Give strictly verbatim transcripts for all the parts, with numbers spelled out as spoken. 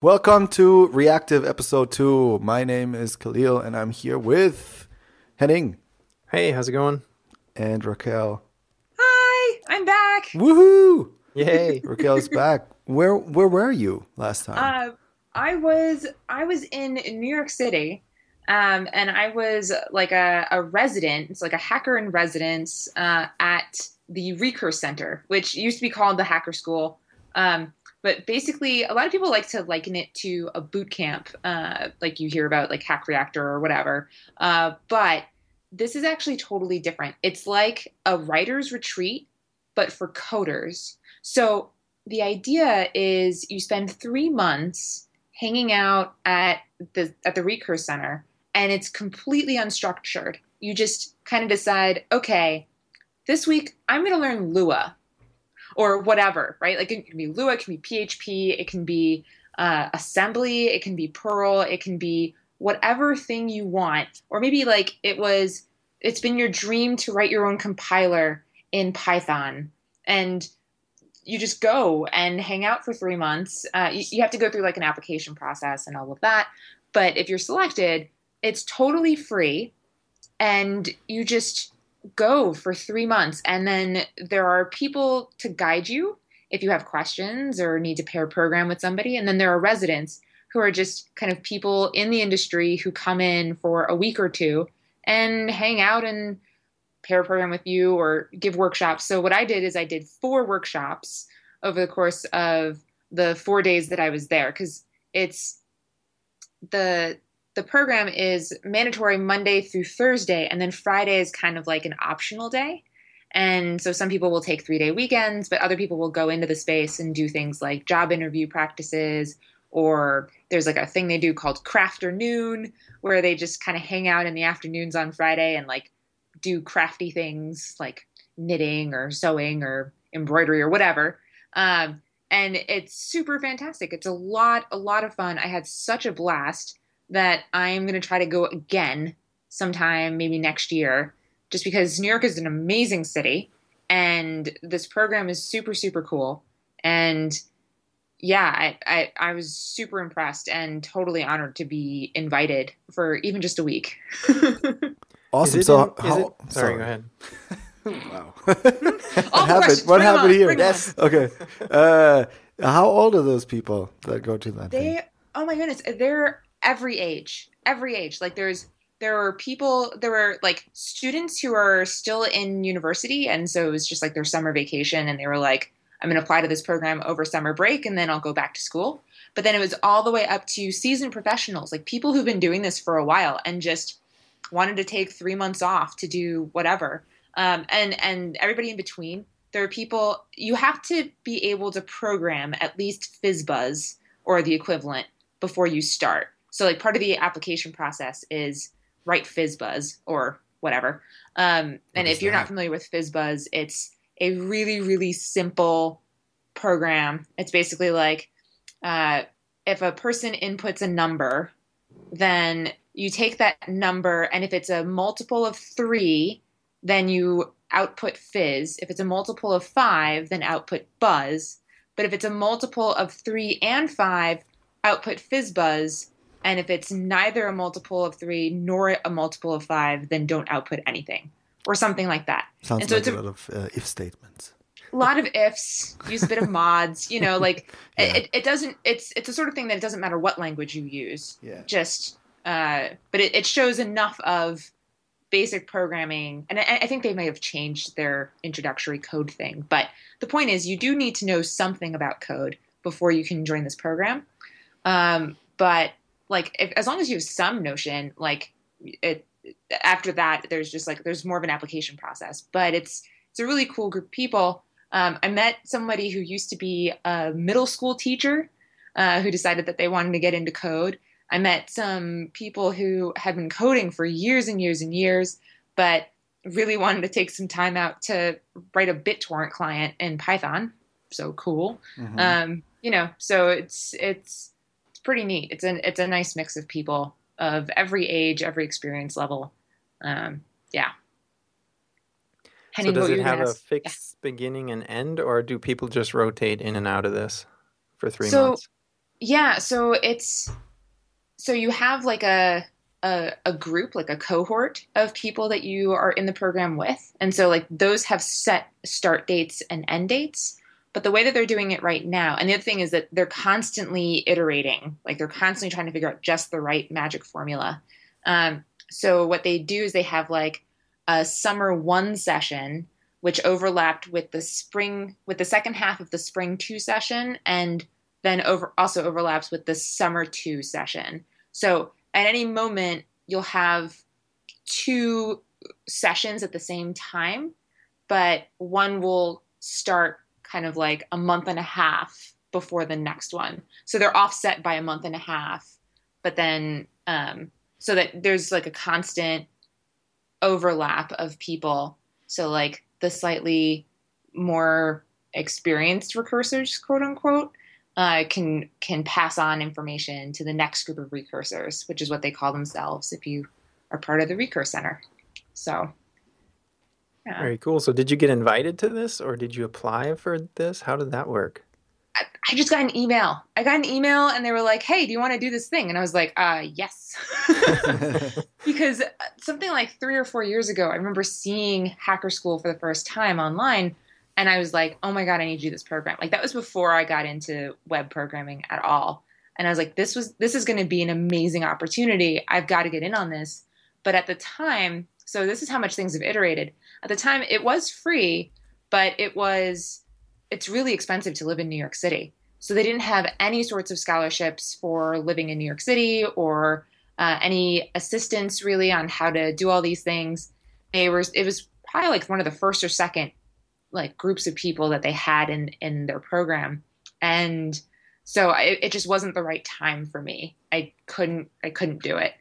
Welcome to Reactive Episode two. My name is Kahlil and I'm here with Henning. Hey, how's it going? And Raquel. Hi, I'm back. Woohoo! Yay. Raquel's back. Where where were you last time? Uh, I was I was in New York City um, and I was like a, a resident. It's like a hacker in residence uh, at the Recurse Center, which used to be called the Hacker School. Um But basically, a lot of people like to liken it to a boot camp, uh, like you hear about, like Hack Reactor or whatever. Uh, but this is actually totally different. It's like a writer's retreat, but for coders. So the idea is you spend three months hanging out at the at the Recurse Center, and it's completely unstructured. You just kind of decide, okay, this week I'm going to learn Lua. Or whatever, right? Like it can be Lua, it can be P H P, it can be uh, Assembly, it can be Perl, it can be whatever thing you want. Or maybe like it was, it's been your dream to write your own compiler in Python. And you just go and hang out for three months. Uh, you, you have to go through like an application process and all of that. But if you're selected, it's totally free. And you just go for three months, and then there are people to guide you if you have questions or need to pair program with somebody. And then there are residents who are just kind of people in the industry who come in for a week or two and hang out and pair program with you or give workshops. So what I did is I did four workshops over the course of the four days that I was there, because it's the The program is mandatory Monday through Thursday, and then Friday is kind of like an optional day. And so some people will take three-day weekends, but other people will go into the space and do things like job interview practices, or there's like a thing they do called Crafternoon, where they just kind of hang out in the afternoons on Friday and like do crafty things like knitting or sewing or embroidery or whatever. Um, and it's super fantastic. It's a lot, a lot of fun. I had such a blast that I'm going to try to go again sometime, maybe next year, just because New York is an amazing city and this program is super, super cool. And yeah, I, I, I was super impressed and totally honored to be invited for even just a week. Awesome. So, in, how, it, sorry, go ahead. Wow. What happened? What happened here? Yes. Okay. Uh, how old are those people that go to that? They, thing? Oh my goodness. They're, Every age, every age. Like there's, there are people, there were like students who are still in university. And so it was just like their summer vacation. And they were like, I'm going to apply to this program over summer break and then I'll go back to school. But then it was all the way up to seasoned professionals, like people who've been doing this for a while and just wanted to take three months off to do whatever. Um, and, and everybody in between. There are people, you have to be able to program at least FizzBuzz or the equivalent before you start. So like part of the application process is write FizzBuzz or whatever. Um, and if you're not familiar with FizzBuzz, it's a really, really simple program. It's basically like uh, if a person inputs a number, then you take that number, and if it's a multiple of three, then you output fizz. If it's a multiple of five, then output buzz. But if it's a multiple of three and five, output FizzBuzz. And if it's neither a multiple of three nor a multiple of five, then don't output anything or something like that. Sounds and so like it's a, a lot of uh, if statements. A lot of ifs, use a bit of mods, you know, like yeah. it, it doesn't, it's it's the sort of thing that it doesn't matter what language you use. Yeah. Just, uh, but it, it shows enough of basic programming. And I, I think they may have changed their introductory code thing. But the point is you do need to know something about code before you can join this program. Um, but Like, if, as long as you have some notion, like, it, after that, there's just, like, there's more of an application process. But it's it's a really cool group of people. Um, I met somebody who used to be a middle school teacher uh, who decided that they wanted to get into code. I met some people who had been coding for years and years and years, but really wanted to take some time out to write a BitTorrent client in Python. So cool. Mm-hmm. Um, you know, so it's it's... pretty neat. It's an it's a nice mix of people of every age, every experience level. Um, yeah. Henning, so does it have a ask? fixed yeah. beginning and end, or do people just rotate in and out of this for three so, months? Yeah, so it's so you have like a, a a group, like a cohort of people that you are in the program with, and so like those have set start dates and end dates. But the way that they're doing it right now, and the other thing is that they're constantly iterating, like they're constantly trying to figure out just the right magic formula. Um, so what they do is they have like a summer one session, which overlapped with the spring, with the second half of the spring two session, and then over also overlaps with the summer two session. So at any moment, you'll have two sessions at the same time, but one will start kind of like a month and a half before the next one. So they're offset by a month and a half, but then um, so that there's like a constant overlap of people. So like the slightly more experienced recursors, quote unquote, uh, can can pass on information to the next group of recursors, which is what they call themselves if you are part of the Recurse Center. So. Yeah. Very cool. So did you get invited to this or did you apply for this? How did that work? I, I just got an email. I got an email and they were like, hey, do you want to do this thing? And I was like, uh, yes. Because something like three or four years ago, I remember seeing Hacker School for the first time online. And I was like, oh my God, I need to do this program. Like that was before I got into web programming at all. And I was like, this was, this is going to be an amazing opportunity. I've got to get in on this. But at the time, so this is how much things have iterated. At the time, it was free, but it was it's really expensive to live in New York City. So they didn't have any sorts of scholarships for living in New York City or uh, any assistance really on how to do all these things. They were it was probably like one of the first or second like groups of people that they had in in their program, and so I, it just wasn't the right time for me. I couldn't I couldn't do it,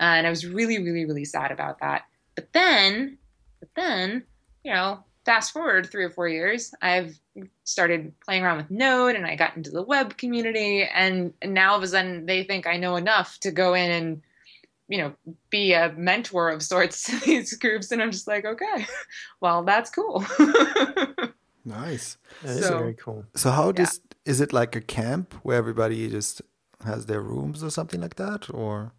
uh, and I was really really really sad about that. But then. But then, you know, fast forward three or four years, I've started playing around with Node and I got into the web community. And now all of a sudden they think I know enough to go in and, you know, be a mentor of sorts to these groups. And I'm just like, okay, well, that's cool. Nice. That so, is very cool. So how does, yeah. Is it like a camp where everybody just has their rooms or something like that? Or...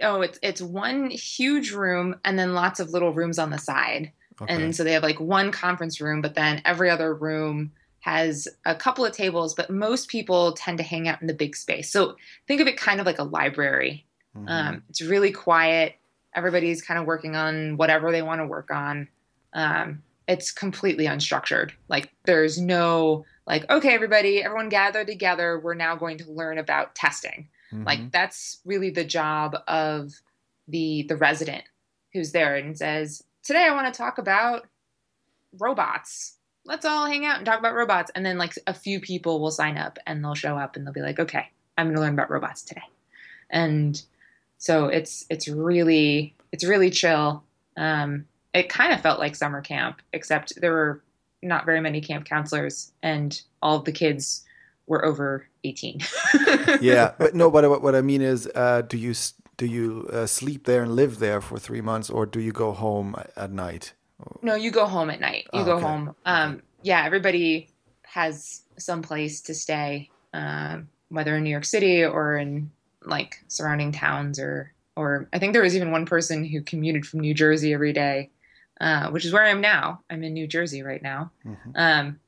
Oh, it's it's one huge room and then lots of little rooms on the side. Okay. And so they have like one conference room, but then every other room has a couple of tables, but most people tend to hang out in the big space. So think of it kind of like a library. Mm-hmm. Um, it's really quiet. Everybody's kind of working on whatever they want to work on. Um, it's completely unstructured. Like there's no like, okay, everybody, everyone gather together. We're now going to learn about testing. Like that's really the job of the the resident who's there and says, today I want to talk about robots. Let's all hang out and talk about robots. And then like a few people will sign up and they'll show up and they'll be like, okay, I'm going to learn about robots today. And so it's it's really it's really chill. Um, it kind of felt like summer camp, except there were not very many camp counselors and all of the kids were over eighteen. Yeah, but no. But what I mean is, uh, do you do you uh, sleep there and live there for three months, or do you go home at night? No, you go home at night. You oh, go okay. home. Um, yeah, everybody has some place to stay, uh, whether in New York City or in like surrounding towns, or or I think there was even one person who commuted from New Jersey every day, uh, which is where I am now. I'm in New Jersey right now. Mm-hmm. Um,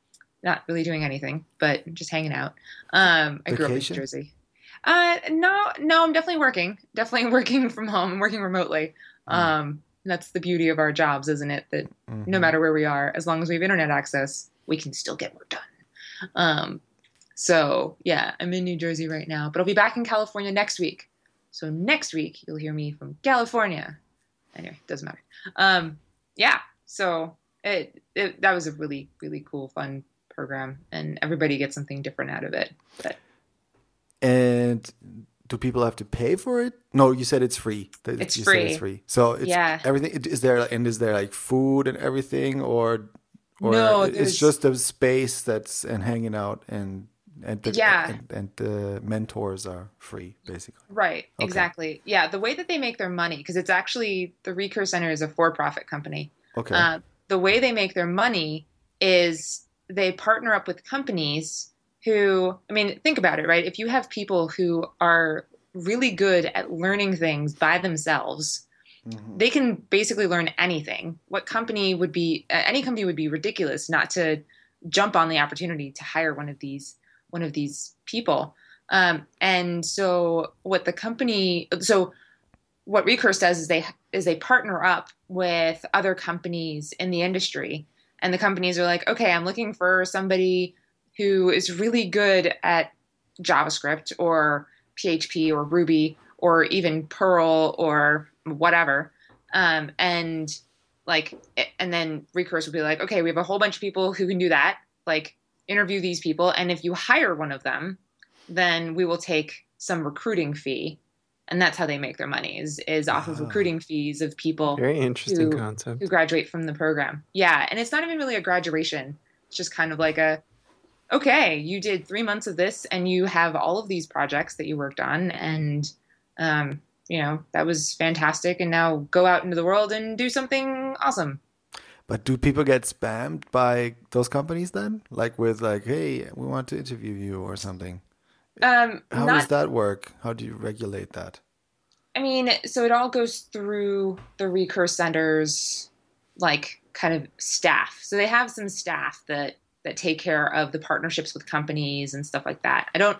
Not really doing anything, but just hanging out. Um, I Vacation? Grew up in New Jersey. Uh, no, no, I'm definitely working. Definitely working from home, working remotely. Mm. Um, that's the beauty of our jobs, isn't it? That mm-hmm. no matter where we are, as long as we have internet access, we can still get work done. Um, so, yeah, I'm in New Jersey right now. But I'll be back in California next week. So next week, you'll hear me from California. Anyway, doesn't matter. Um, yeah, so it, it that was a really, really cool, fun program, and everybody gets something different out of it. But. And do people have to pay for it? No, you said it's free. It's you free. Said it's free. So it's yeah. everything. Is there and is there like food and everything, or or no, it's just a space that's and hanging out and and the, yeah. and, and the mentors are free basically. Right. Okay. Exactly. Yeah. The way that they make their money, because it's actually the Recurse Center is a for-profit company. Okay. Uh, the way they make their money is. They partner up with companies who, I mean, think about it, right? If you have people who are really good at learning things by themselves, mm-hmm. they can basically learn anything. What company would be, any company would be ridiculous not to jump on the opportunity to hire one of these, one of these people. Um, and so what the company, so what Recurse does is they, is they partner up with other companies in the industry, and the companies are like, okay, I'm looking for somebody who is really good at JavaScript or P H P or Ruby or even Perl or whatever. Um, and like, and then Recurse will be like, okay, we have a whole bunch of people who can do that. Like, interview these people. And if you hire one of them, then we will take some recruiting fee. And that's how they make their money, is, is off of oh. recruiting fees of people Very interesting who, concept. who graduate from the program. Yeah. And it's not even really a graduation. It's just kind of like a, okay, you did three months of this and you have all of these projects that you worked on. And, um, you know, that was fantastic. And now go out into the world and do something awesome. But do people get spammed by those companies then? Like with like, hey, we want to interview you or something. Um, How not, does that work? How do you regulate that? I mean, so it all goes through the Recurse Center's like kind of staff. So they have some staff that, that take care of the partnerships with companies and stuff like that. I don't,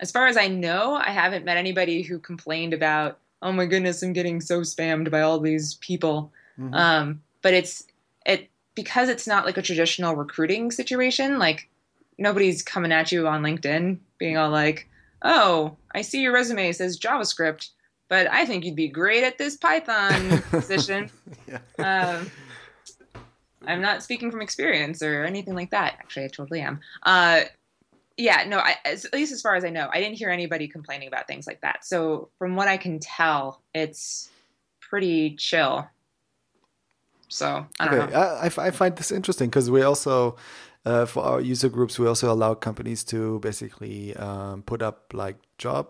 as far as I know, I haven't met anybody who complained about, oh my goodness, I'm getting so spammed by all these people. Mm-hmm. Um, but it's, it, because it's not like a traditional recruiting situation, like nobody's coming at you on LinkedIn being all like, oh, I see your resume says JavaScript, but I think you'd be great at this Python position. Yeah. Um, I'm not speaking from experience or anything like that. Actually, I totally am. Uh, yeah, no, I, as, at least as far as I know, I didn't hear anybody complaining about things like that. So from what I can tell, it's pretty chill. So I don't okay. know. I, I find this interesting because we also... Uh, for our user groups, we also allow companies to basically um, put up like job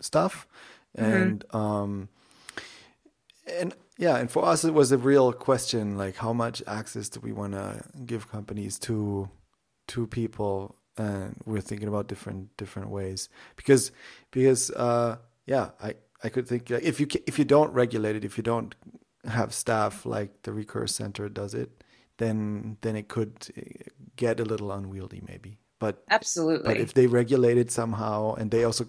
stuff, and mm-hmm. um, and yeah, and for us it was a real question like how much access do we want to give companies to to people, and we're thinking about different different ways because because uh, yeah, I, I could think like, if you if you don't regulate it, if you don't have staff like the Recurse Center does it, then then it could get a little unwieldy maybe. But absolutely. But if they regulate it somehow, and they also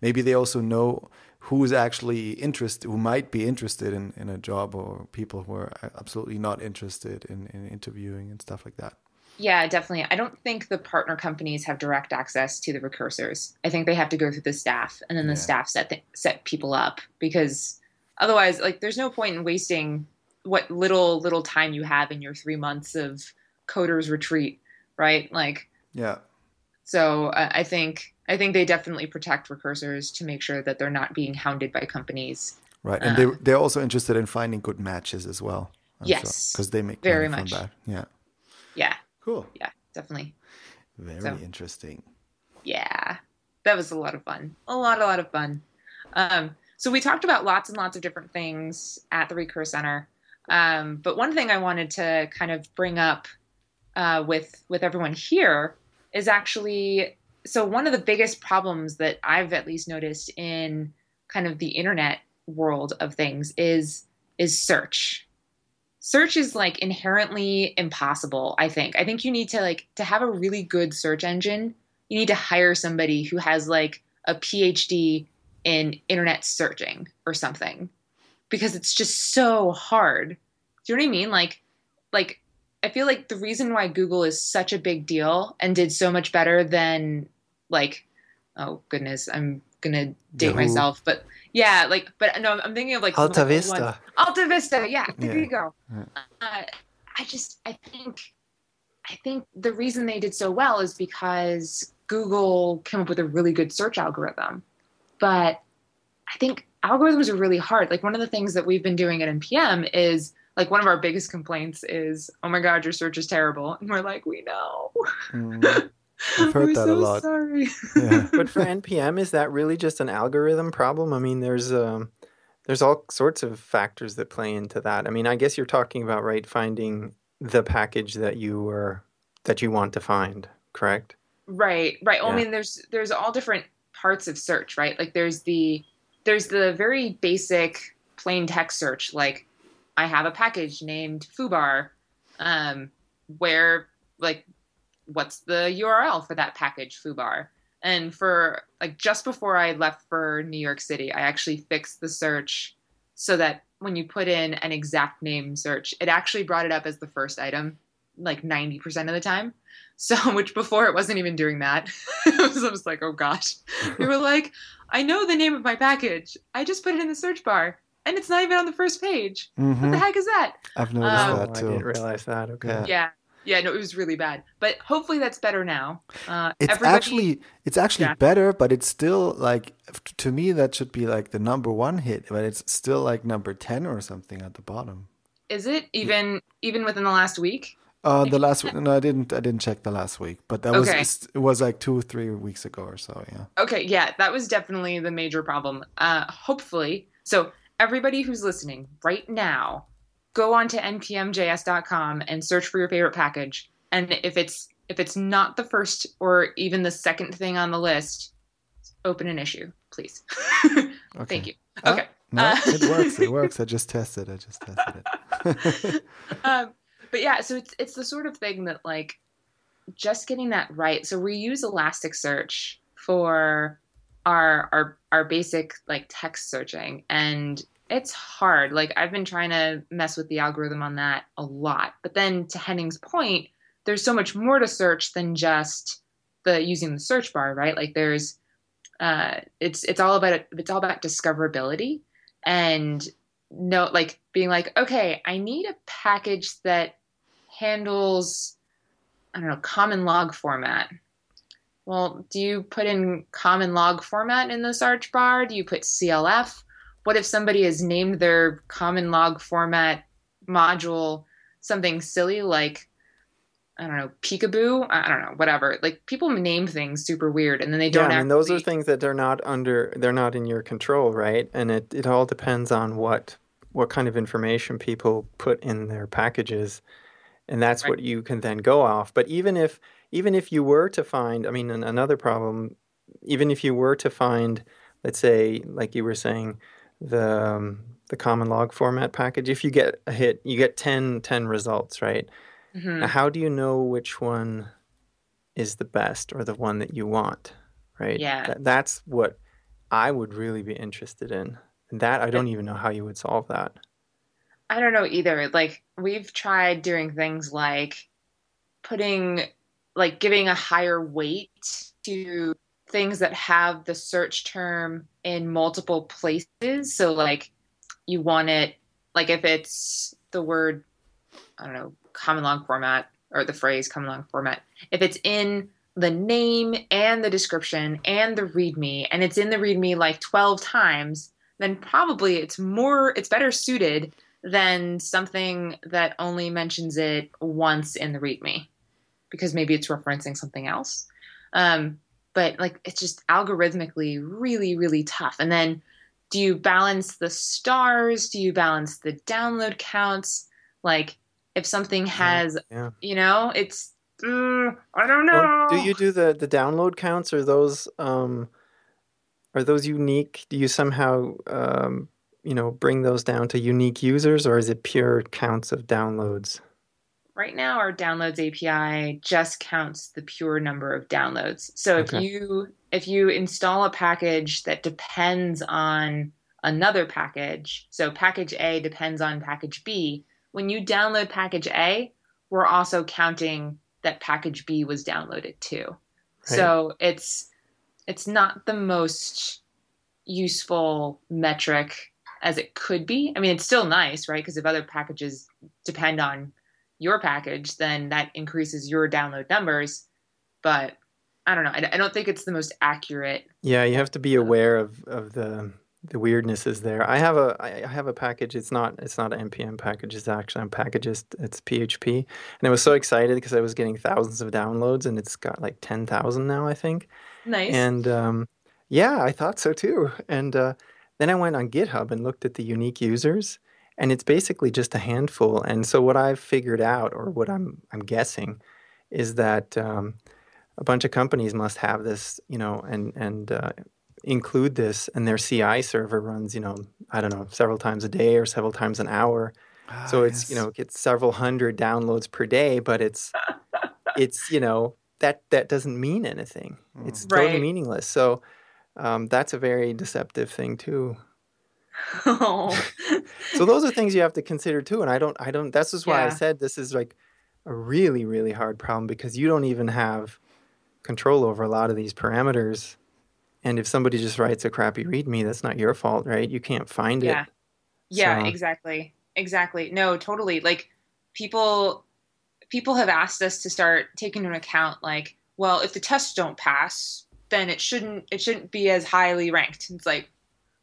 maybe they also know who's actually interested, who might be interested in, in a job, or people who are absolutely not interested in, in interviewing and stuff like that. Yeah, definitely. I don't think the partner companies have direct access to the recursors. I think they have to go through the staff, and then the yeah. staff set the, set people up, because otherwise, like, there's no point in wasting what little, little time you have in your three months of coders retreat, right? Like, yeah. So uh, I think, I think they definitely protect recursors to make sure that they're not being hounded by companies. Right. And um, they, they're also interested in finding good matches as well. I'm yes. Because sure, they make very money much. From that. Yeah. Yeah. Cool. Yeah, definitely. Very so, interesting. Yeah. That was a lot of fun. A lot, a lot of fun. Um, so we talked about lots and lots of different things at the Recurse Center. Um, but one thing I wanted to kind of bring up uh, with with everyone here is actually, so one of the biggest problems that I've at least noticed in kind of the internet world of things is is search. Search is like inherently impossible, I think. I think you need to like, to have a really good search engine, you need to hire somebody who has like a PhD in internet searching or something. Because it's just so hard. Do you know what I mean? Like, like I feel like the reason why Google is such a big deal and did so much better than like, oh goodness, I'm going to date Yahoo. myself. But yeah, like, but no, I'm thinking of like. Alta Vista. Alta Vista, yeah, there yeah. you go. Yeah. Uh, I just, I think, I think the reason they did so well is because Google came up with a really good search algorithm. But I think algorithms are really hard. Like, one of the things that we've been doing at N P M is, like, one of our biggest complaints is, oh my God, your search is terrible. And we're like, we know. Mm, I've heard we're that so a lot. Sorry. Yeah. But for N P M, is that really just an algorithm problem? I mean, there's um, there's all sorts of factors that play into that. I mean, I guess you're talking about, right, finding the package that you were that you want to find, correct? Right, right. Yeah. I mean, there's there's all different parts of search, right? Like there's the there's the very basic plain text search, like I have a package named foobar, um, where like what's the U R L for that package foobar? And for like just before I left for New York City, I actually fixed the search so that when you put in an exact name search, it actually brought it up as the first item, like ninety percent of the time. So, which before it wasn't even doing that. So I was like, oh gosh. We were like, I know the name of my package. I just put it in the search bar and it's not even on the first page. Mm-hmm. What the heck is that? I've noticed um, that too. I didn't realize that. Okay. Yeah. yeah. Yeah, no, it was really bad. But hopefully that's better now. Uh, it's actually it's actually yeah. better, but it's still like, to me, that should be like the number one hit, but it's still like number ten or something at the bottom. Is it even yeah. even within the last week? Uh, the last week, no, I didn't. I didn't check the last week, but that okay. was it was like two or three weeks ago or so. Yeah. Okay. Yeah, that was definitely the major problem. Uh, hopefully, so everybody who's listening right now, go on to N P M J S dot com and search for your favorite package. And if it's if it's not the first or even the second thing on the list, open an issue, please. Okay. Thank you. Okay. Ah, no, uh, it works. It works. I just tested. I just tested it. um. But yeah, so it's it's the sort of thing that like just getting that right. So we use Elasticsearch for our our our basic like text searching, and it's hard. Like I've been trying to mess with the algorithm on that a lot. But then to Henning's point, there's so much more to search than just the using the search bar, right? Like there's uh, it's it's all about it's all about discoverability and no like being like, okay, I need a package that handles, I don't know, common log format. Well, do you put in common log format in the search bar? Do you put C L F? What if somebody has named their common log format module something silly like, I don't know, peekaboo? I don't know, whatever. Like people name things super weird and then they don't yeah, I mean, those are things that they're not under, they're not in your control, right? And it, it all depends on what what kind of information people put in their packages, and that's right. what you can then go off. But even if even if you were to find, I mean, another problem, even if you were to find, let's say, like you were saying, the um, the common log format package, if you get a hit, you get ten results, right? Mm-hmm. Now, how do you know which one is the best or the one that you want, right? Yeah. Th- that's what I would really be interested in. That I don't even know how you would solve that. I don't know either. Like we've tried doing things like putting, like giving a higher weight to things that have the search term in multiple places. So like you want it, like if it's the word, I don't know, common long format or the phrase common long format, if it's in the name and the description and the README and it's in the README like twelve times, then probably it's more, it's better suited than something that only mentions it once in the README, because maybe it's referencing something else. Um, but like, it's just algorithmically really, really tough. And then do you balance the stars? Do you balance the download counts? Like if something has, yeah. you know, it's, mm, I don't know. Well, do you do the, the download counts or those, um, are those unique? Do you somehow, um, you know, bring those down to unique users, or is it pure counts of downloads? Right now, our downloads A P I just counts the pure number of downloads. So okay. if you if you install a package that depends on another package, so package A depends on package B, when you download package A, we're also counting that package B was downloaded too. Right. So it's... It's not the most useful metric as it could be. I mean, it's still nice, right? Because if other packages depend on your package, then that increases your download numbers. But I don't know. I, I don't think it's the most accurate. Yeah, you have to be aware of, of the the weirdnesses there. I have a I have a package. It's not it's not an N P M package. It's actually a package. It's P H P, and I was so excited because I was getting thousands of downloads, and it's got like ten thousand now, I think. Nice. And um, yeah, I thought so too. And uh, then I went on GitHub and looked at the unique users, and it's basically just a handful. And so what I've figured out, or what I'm I'm guessing, is that um, a bunch of companies must have this, you know, and and uh, include this, and their C I server runs, you know, I don't know, several times a day or several times an hour. Ah, so it's, yes. you know, it's several hundred downloads per day, but it's, it's, you know, that, that doesn't mean anything. Mm. It's right. totally meaningless. So um, that's a very deceptive thing too. Oh. So those are things you have to consider too. And I don't, I don't, that's just why yeah. I said this is like a really, really hard problem, because you don't even have control over a lot of these parameters. And if somebody just writes a crappy README, that's not your fault, right? You can't find yeah. it. Yeah, so. exactly. Exactly. No, totally. Like people, people have asked us to start taking into account, like, well, if the tests don't pass, then it shouldn't, it shouldn't be as highly ranked. It's like,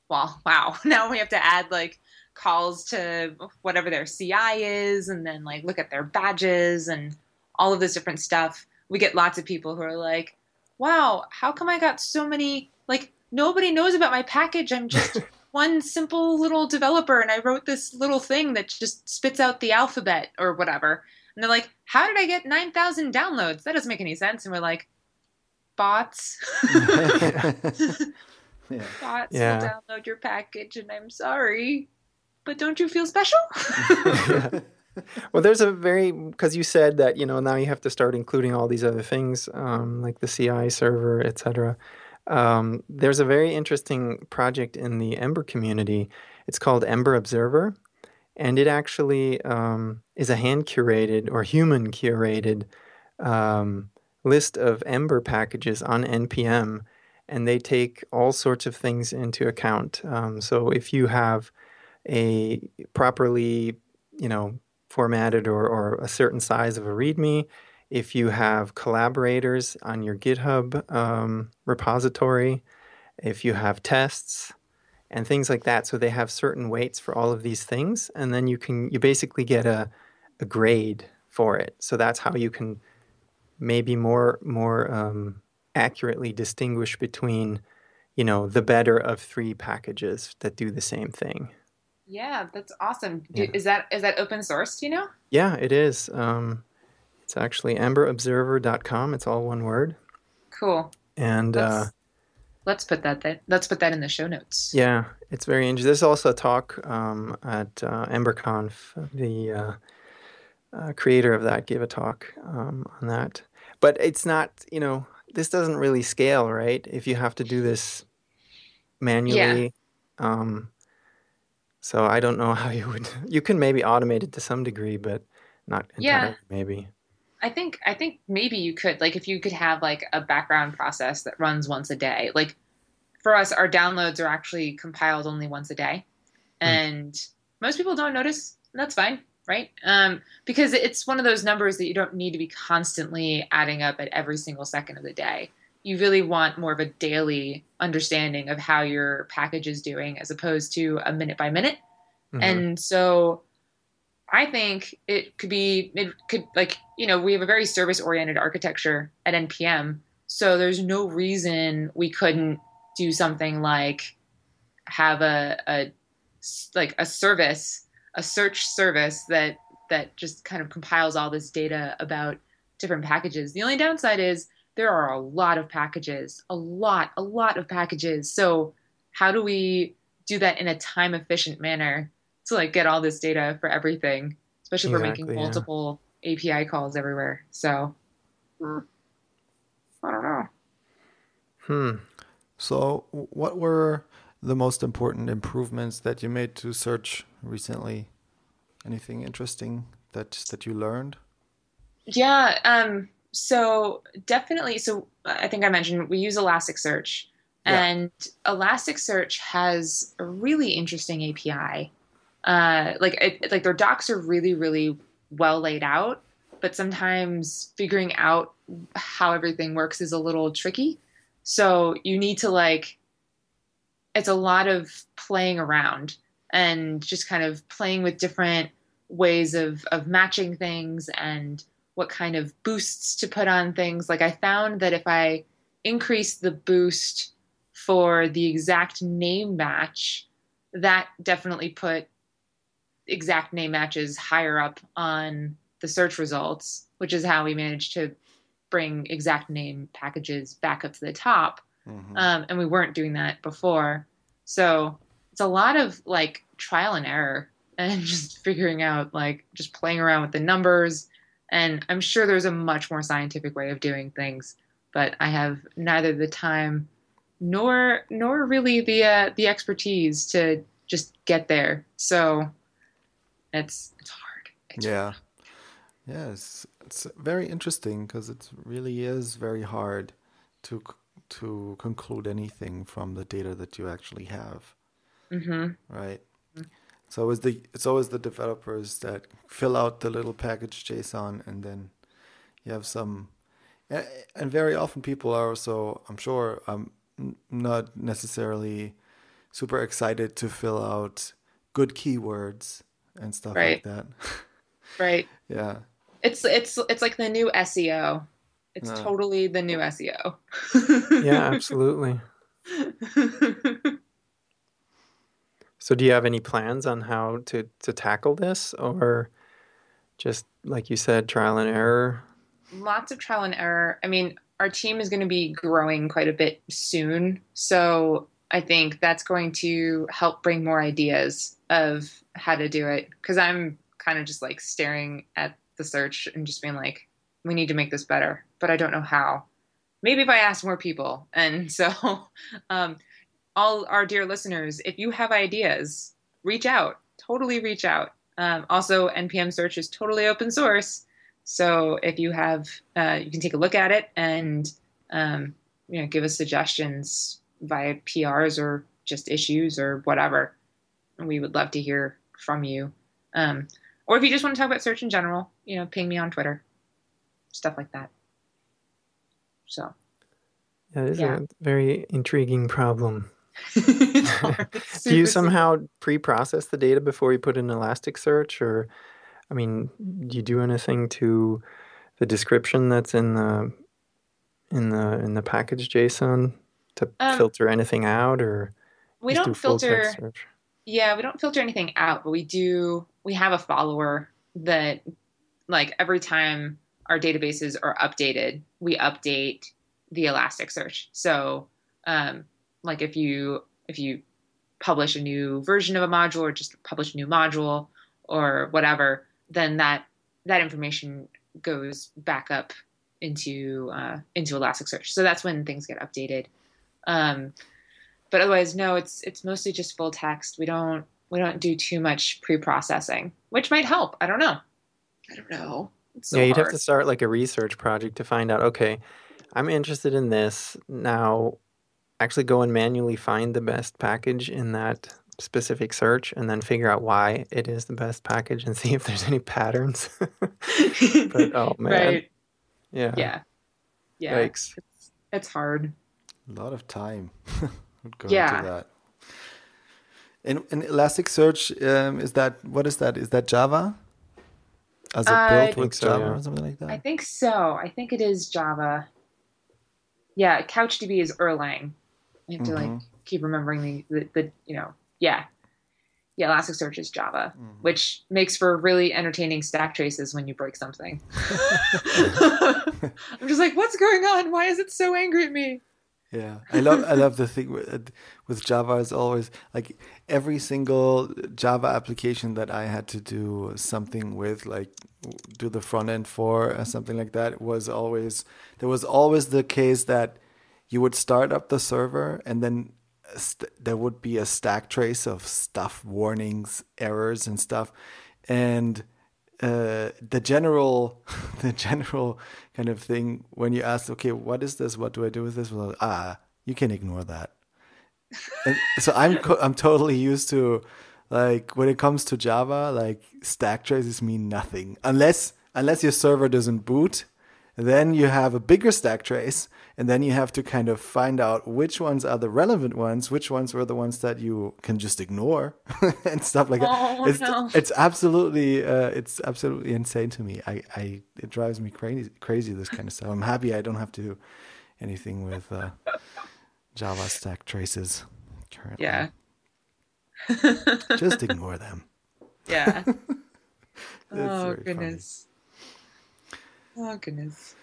well, wow. Now we have to add like calls to whatever their C I is, and then like look at their badges and all of this different stuff. We get lots of people who are like, wow, how come I got so many, like, nobody knows about my package. I'm just one simple little developer, and I wrote this little thing that just spits out the alphabet or whatever. And they're like, how did I get nine thousand downloads? That doesn't make any sense. And we're like, bots. yeah. Bots yeah. will download your package, and I'm sorry, but don't you feel special? yeah. Well, there's a very, because you said that, you know, now you have to start including all these other things, um, like the C I server, et cetera. Um, there's a very interesting project in the Ember community. It's called Ember Observer. And it actually um, is a hand-curated or human-curated um, list of Ember packages on N P M. And they take all sorts of things into account. Um, so if you have a properly, you know, formatted or, or a certain size of a README, if you have collaborators on your GitHub um, repository, if you have tests and things like that. So they have certain weights for all of these things, and then you can you basically get a, a grade for it. So that's how you can maybe more more um, accurately distinguish between, you know, the better of three packages that do the same thing. Yeah, that's awesome. Do, yeah. Is that is that open source, do you know? Yeah, it is. Um, it's actually ember observer dot com. It's all one word. Cool. And let's, uh, let's put that there. Let's put that in the show notes. Yeah, it's very interesting. There's also a talk um, at uh, EmberConf. The uh, uh, creator of that gave a talk um, on that. But it's not, you know, this doesn't really scale, right? If you have to do this manually. Yeah. Um, So I don't know how you would, you can maybe automate it to some degree, but not entirely yeah. maybe. I think, I think maybe you could, like if you could have like a background process that runs once a day, like for us, our downloads are actually compiled only once a day. And mm. most people don't notice, and that's fine, right? Um, because it's one of those numbers that you don't need to be constantly adding up at every single second of the day. You really want more of a daily understanding of how your package is doing as opposed to a minute by minute. Mm-hmm. And so I think it could be, it could like, you know, we have a very service oriented architecture at N P M. So there's no reason we couldn't do something like have a, a like a service, a search service that, that just kind of compiles all this data about different packages. The only downside is, there are a lot of packages, a lot, a lot of packages. So how do we do that in a time efficient manner to like get all this data for everything, especially if exactly, we're making multiple yeah. A P I calls everywhere. So I don't know. Hmm. So what were the most important improvements that you made to search recently? Anything interesting that, that you learned? Yeah. Um, So definitely, so I think I mentioned we use Elasticsearch, yeah. and Elasticsearch has a really interesting A P I. Uh, like, it, like their docs are really, really well laid out, but sometimes figuring out how everything works is a little tricky. So you need to like, it's a lot of playing around and just kind of playing with different ways of, of matching things and what kind of boosts to put on things. Like I found that if I increase the boost for the exact name match, that definitely put exact name matches higher up on the search results, which is how we managed to bring exact name packages back up to the top. Mm-hmm. Um, and we weren't doing that before. So it's a lot of like trial and error and just figuring out, like just playing around with the numbers. And I'm sure there's a much more scientific way of doing things, but I have neither the time nor, nor really the, uh, the expertise to just get there. So it's, it's hard. It's yeah. Hard. Yeah. It's, it's very interesting because it really is very hard to to conclude anything from the data that you actually have. Mm-hmm. Right. Mm-hmm. So it was the, it's always the developers that fill out the little package JSON, and then you have some, and very often people are also, I'm sure, um, not necessarily super excited to fill out good keywords and stuff right. like that. Right. Yeah. It's, it's, it's like the new S E O. It's no. totally the new S E O. Yeah, absolutely. So do you have any plans on how to, to tackle this, or just, like you said, trial and error? Lots of trial and error. I mean, our team is going to be growing quite a bit soon. So I think that's going to help bring more ideas of how to do it. Because I'm kind of just like staring at the search and just being like, we need to make this better, but I don't know how. Maybe if I ask more people. And so um, all our dear listeners, if you have ideas, reach out, totally reach out. Um, also, N P M search is totally open source. So if you have, uh, you can take a look at it and um, you know, give us suggestions via P Rs or just issues or whatever. We would love to hear from you. Um, or if you just want to talk about search in general, you know, ping me on Twitter. Stuff like that. So yeah, it is yeah. a very intriguing problem. Do you somehow pre-process the data before you put in Elasticsearch, or I mean, do you do anything to the description that's in the in the in the package JSON to um, filter anything out, or we don't do filter search? Yeah, we don't filter anything out, but we do we have a follower that like every time our databases are updated, we update the Elasticsearch. So um, like if you if you publish a new version of a module or just publish a new module or whatever, then that that information goes back up into uh, into Elasticsearch. So that's when things get updated. Um, but otherwise, no, it's it's mostly just full text. We don't we don't do too much pre-processing, which might help. I don't know. I don't know. So yeah, you'd hard. have to start like a research project to find out, okay, I'm interested in this. Now actually go and manually find the best package in that specific search and then figure out why it is the best package and see if there's any patterns. But, oh, man. Right. Yeah. Yeah. Yeah. Yikes. It's, it's hard. A lot of time going yeah. to that. And, and Elasticsearch, um, is that, what is that? Is that Java? As a built with Java so, yeah. or something like that? I think so. I think it is Java. Yeah, CouchDB is Erlang. I have mm-hmm. to like keep remembering the, the, the, you know, yeah. Yeah, Elasticsearch is Java, mm-hmm. which makes for really entertaining stack traces when you break something. I'm just like, what's going on? Why is it so angry at me? Yeah, I love I love the thing with, with Java is always like every single Java application that I had to do something with, like do the front end for or something like that, was always there was always the case that you would start up the server and then st- there would be a stack trace of stuff, warnings, errors, and stuff, and uh, the general the general. kind of thing when you ask, okay, what is this? What do I do with this? Well, ah, you can ignore that. And so I'm co- I'm totally used to, like, when it comes to Java, like stack traces mean nothing unless unless your server doesn't boot. Then you have a bigger stack trace, and then you have to kind of find out which ones are the relevant ones, which ones were the ones that you can just ignore, and stuff like that. Oh, it's no. it's absolutely uh, it's absolutely insane to me. I, I it drives me crazy crazy this kind of stuff. I'm happy I don't have to do anything with uh, Java stack traces currently. Yeah, just ignore them. Yeah. Oh goodness. Funny. Oh goodness.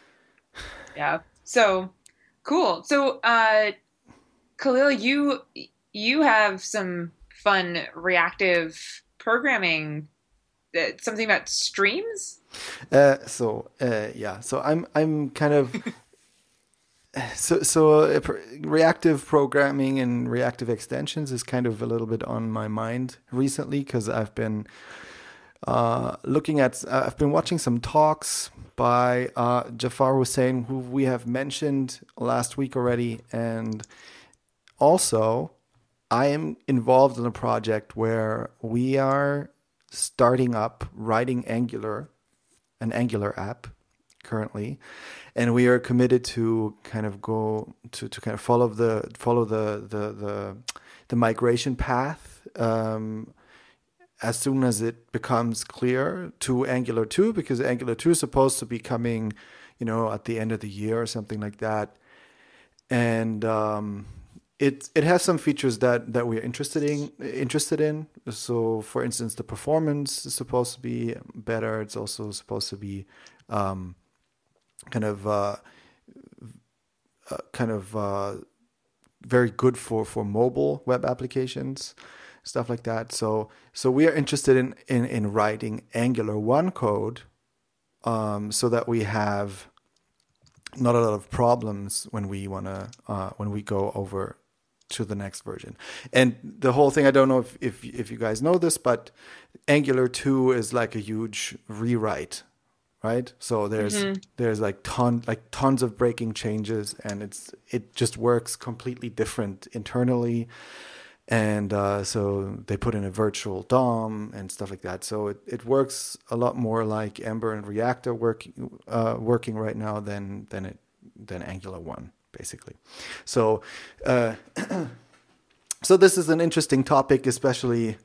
Yeah. So cool. So uh, Kahlil, you you have some fun reactive programming. Uh, something about streams. Uh, so uh, yeah. So I'm I'm kind of. So, so uh, reactive programming and reactive extensions is kind of a little bit on my mind recently because I've been uh, looking at, uh, I've been watching some talks by uh, Jafar Husain, who we have mentioned last week already. And also, I am involved in a project where we are starting up writing Angular, an Angular app currently. And we are committed to kind of go to, to kind of follow the follow the the the, the migration path um, as soon as it becomes clear to Angular two, because Angular two is supposed to be coming, you know, at the end of the year or something like that. And um, it it has some features that, that we're interested in interested in. So, for instance, the performance is supposed to be better. It's also supposed to be um, kind of uh, uh, kind of uh, very good for, for mobile web applications, stuff like that. So so we are interested in, in, in writing Angular one code um, so that we have not a lot of problems when we wanna uh, when we go over to the next version. And the whole thing, I don't know if, if, if you guys know this, but Angular two is like a huge rewrite. Right, so there's mm-hmm. there's like ton like tons of breaking changes, and it's it just works completely different internally, and uh, so they put in a virtual D O M and stuff like that. So it, it works a lot more like Ember and React are working uh, working right now than than it than Angular one basically. So uh, so this is an interesting topic, especially.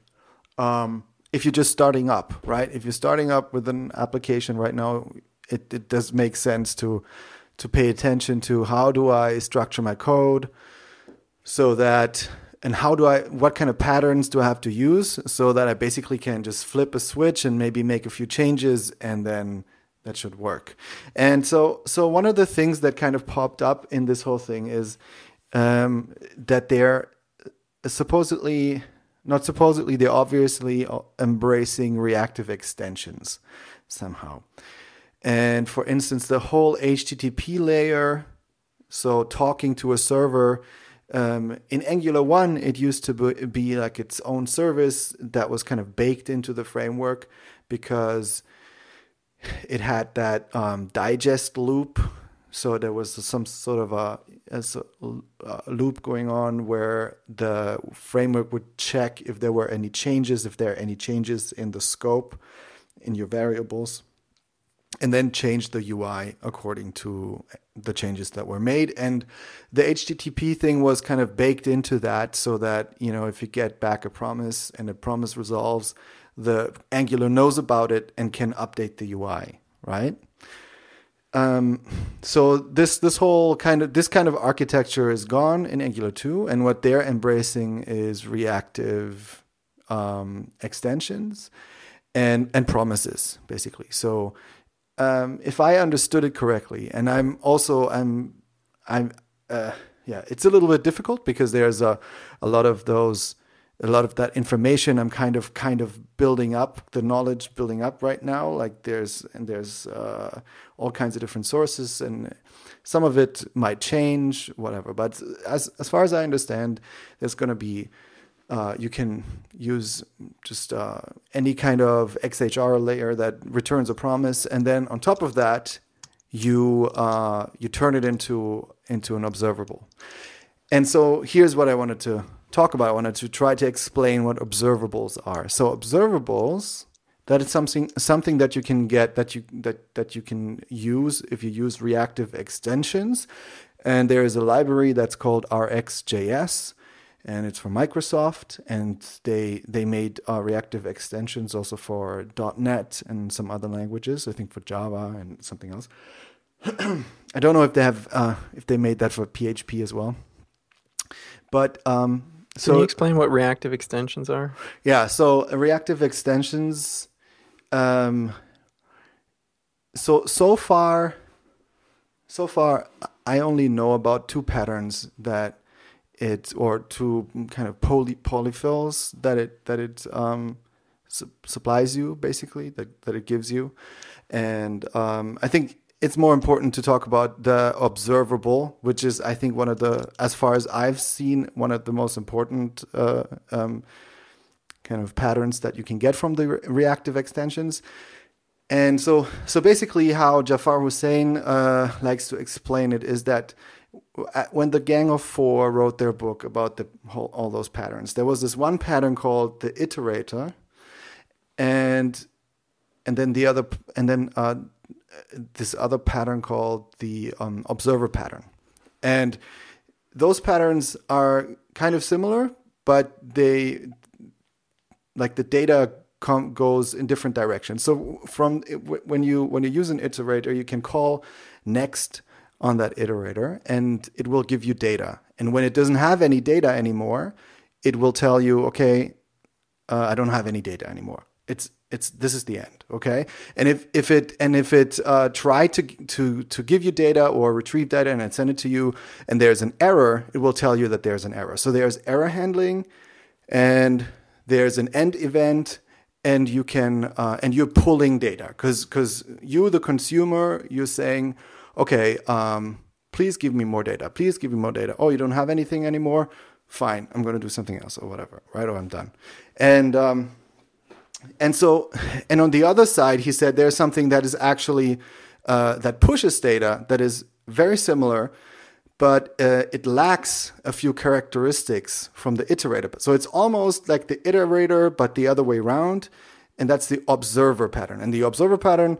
Um, If you're just starting up, right? If you're starting up with an application right now, it, it does make sense to to pay attention to how do I structure my code so that, and how do I, what kind of patterns do I have to use so that I basically can just flip a switch and maybe make a few changes and then that should work. And so, so one of the things that kind of popped up in this whole thing is um, that they're supposedly. Not supposedly, they're obviously embracing reactive extensions somehow. And for instance, the whole H T T P layer, so talking to a server, um, in Angular one, it used to be like its own service that was kind of baked into the framework because it had that um, digest loop. So there was some sort of a, a loop going on where the framework would check if there were any changes, if there are any changes in the scope, in your variables, and then change the U I according to the changes that were made. And the H T T P thing was kind of baked into that so that, you know, if you get back a promise and a promise resolves, the Angular knows about it and can update the U I, right? Um, so this this whole kind of this kind of architecture is gone in Angular two, and what they're embracing is reactive um, extensions and and promises basically. So um, if I understood it correctly, and I'm also I'm I'm uh, yeah, it's a little bit difficult because there's a a lot of those a lot of that information I'm kind of kind of building up, the knowledge building up right now. Like there's and there's uh, all kinds of different sources, and some of it might change, whatever. But as as far as I understand, there's going to be uh, you can use just uh, any kind of X H R layer that returns a promise, and then on top of that, you uh, you turn it into into an observable. And so here's what I wanted to. talk about. I wanted to try to explain what observables are. So observables, that is something something that you can get that you that that you can use if you use reactive extensions. And there is a library that's called R X J S, and it's from Microsoft. And they they made uh, reactive extensions also for dot net and some other languages. I think for Java and something else. I don't know if they have uh, if they made that for P H P as well. But um, so can you explain what reactive extensions are? Yeah, so reactive extensions. Um, so so far, So far, I only know about two patterns that it, or two kind of poly, polyfills that it that it um, su supplies you, basically, that, that it gives you. And um, I think it's more important to talk about the observable, which is, I think, one of the, as far as I've seen, one of the most important uh, um, kind of patterns that you can get from the re reactive extensions. And so, so basically, how Jafar Husain uh, likes to explain it is that when the Gang of Four wrote their book about the whole, all those patterns, there was this one pattern called the iterator, and and then the other, and then uh, this other pattern called the um, observer pattern, and those patterns are kind of similar, but they, like the data Com goes in different directions. So from when you when you use an iterator, you can call next on that iterator, and it will give you data. And when it doesn't have any data anymore, it will tell you, okay, uh, I don't have any data anymore. It's it's this is the end, okay. And if if it and if it uh, tried to to to give you data or retrieve data and it sent it to you, and there's an error, it will tell you that there's an error. So there's error handling, and there's an end event. And you can, uh, and you're pulling data because because you, the consumer, you're saying, okay, um, please give me more data. Please give me more data. Oh, you don't have anything anymore? Fine, I'm going to do something else or whatever, right? Or I'm done. And um, and so, and on the other side, he said there's something that is actually uh, that pushes data that is very similar, but uh, it lacks a few characteristics from the iterator. So it's almost like the iterator, but the other way around. And that's the observer pattern. And the observer pattern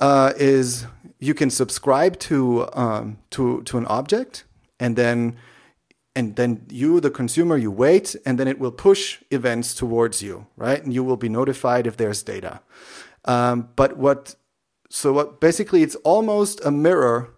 uh, is you can subscribe to um, to to an object, and then and then you, the consumer, you wait, and then it will push events towards you, right? And you will be notified if there's data. Um, but what so what basically it's almost a mirror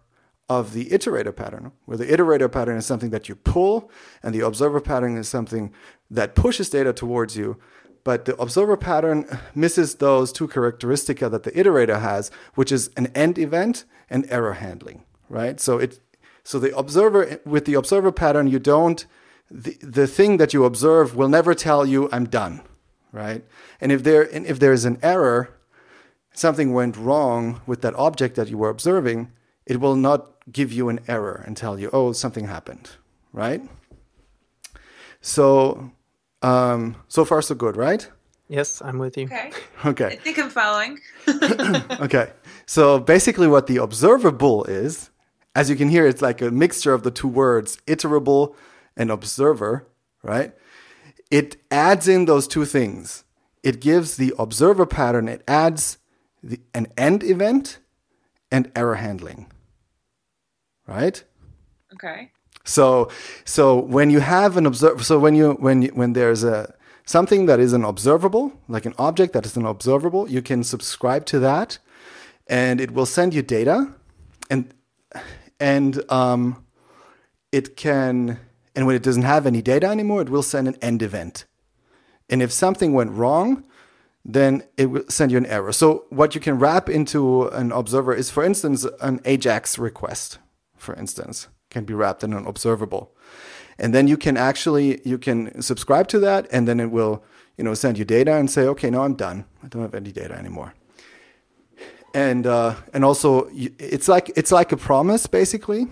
of the iterator pattern, where the iterator pattern is something that you pull, and the observer pattern is something that pushes data towards you. But the observer pattern misses those two characteristics that the iterator has, which is an end event and error handling, right? So it, so the observer, with the observer pattern, you don't, the, the thing that you observe will never tell you I'm done, right? And if there, and if there is an error, something went wrong with that object that you were observing, it will not give you an error and tell you, oh, something happened, right? So, um, so far so good, right? Yes, I'm with you. Okay. Okay. I think I'm following. Okay. So basically, what the observable is, as you can hear, it's like a mixture of the two words, iterable and observer, right? It adds in those two things. It gives the observer pattern. It adds the, an end event and error handling. Right? Okay. So, so when you have an observer, so when you when you, when there's a something that is an observable, like an object that is an observable, you can subscribe to that, and it will send you data, and and um, it can, and when it doesn't have any data anymore, it will send an end event, and if something went wrong, then it will send you an error. So what you can wrap into an observer is, for instance, an AJAX request. For instance, can be wrapped in an observable, and then you can actually you can subscribe to that, and then it will you know send you data and say, okay, now I'm done. I don't have any data anymore. And uh, and also it's like it's like a promise basically,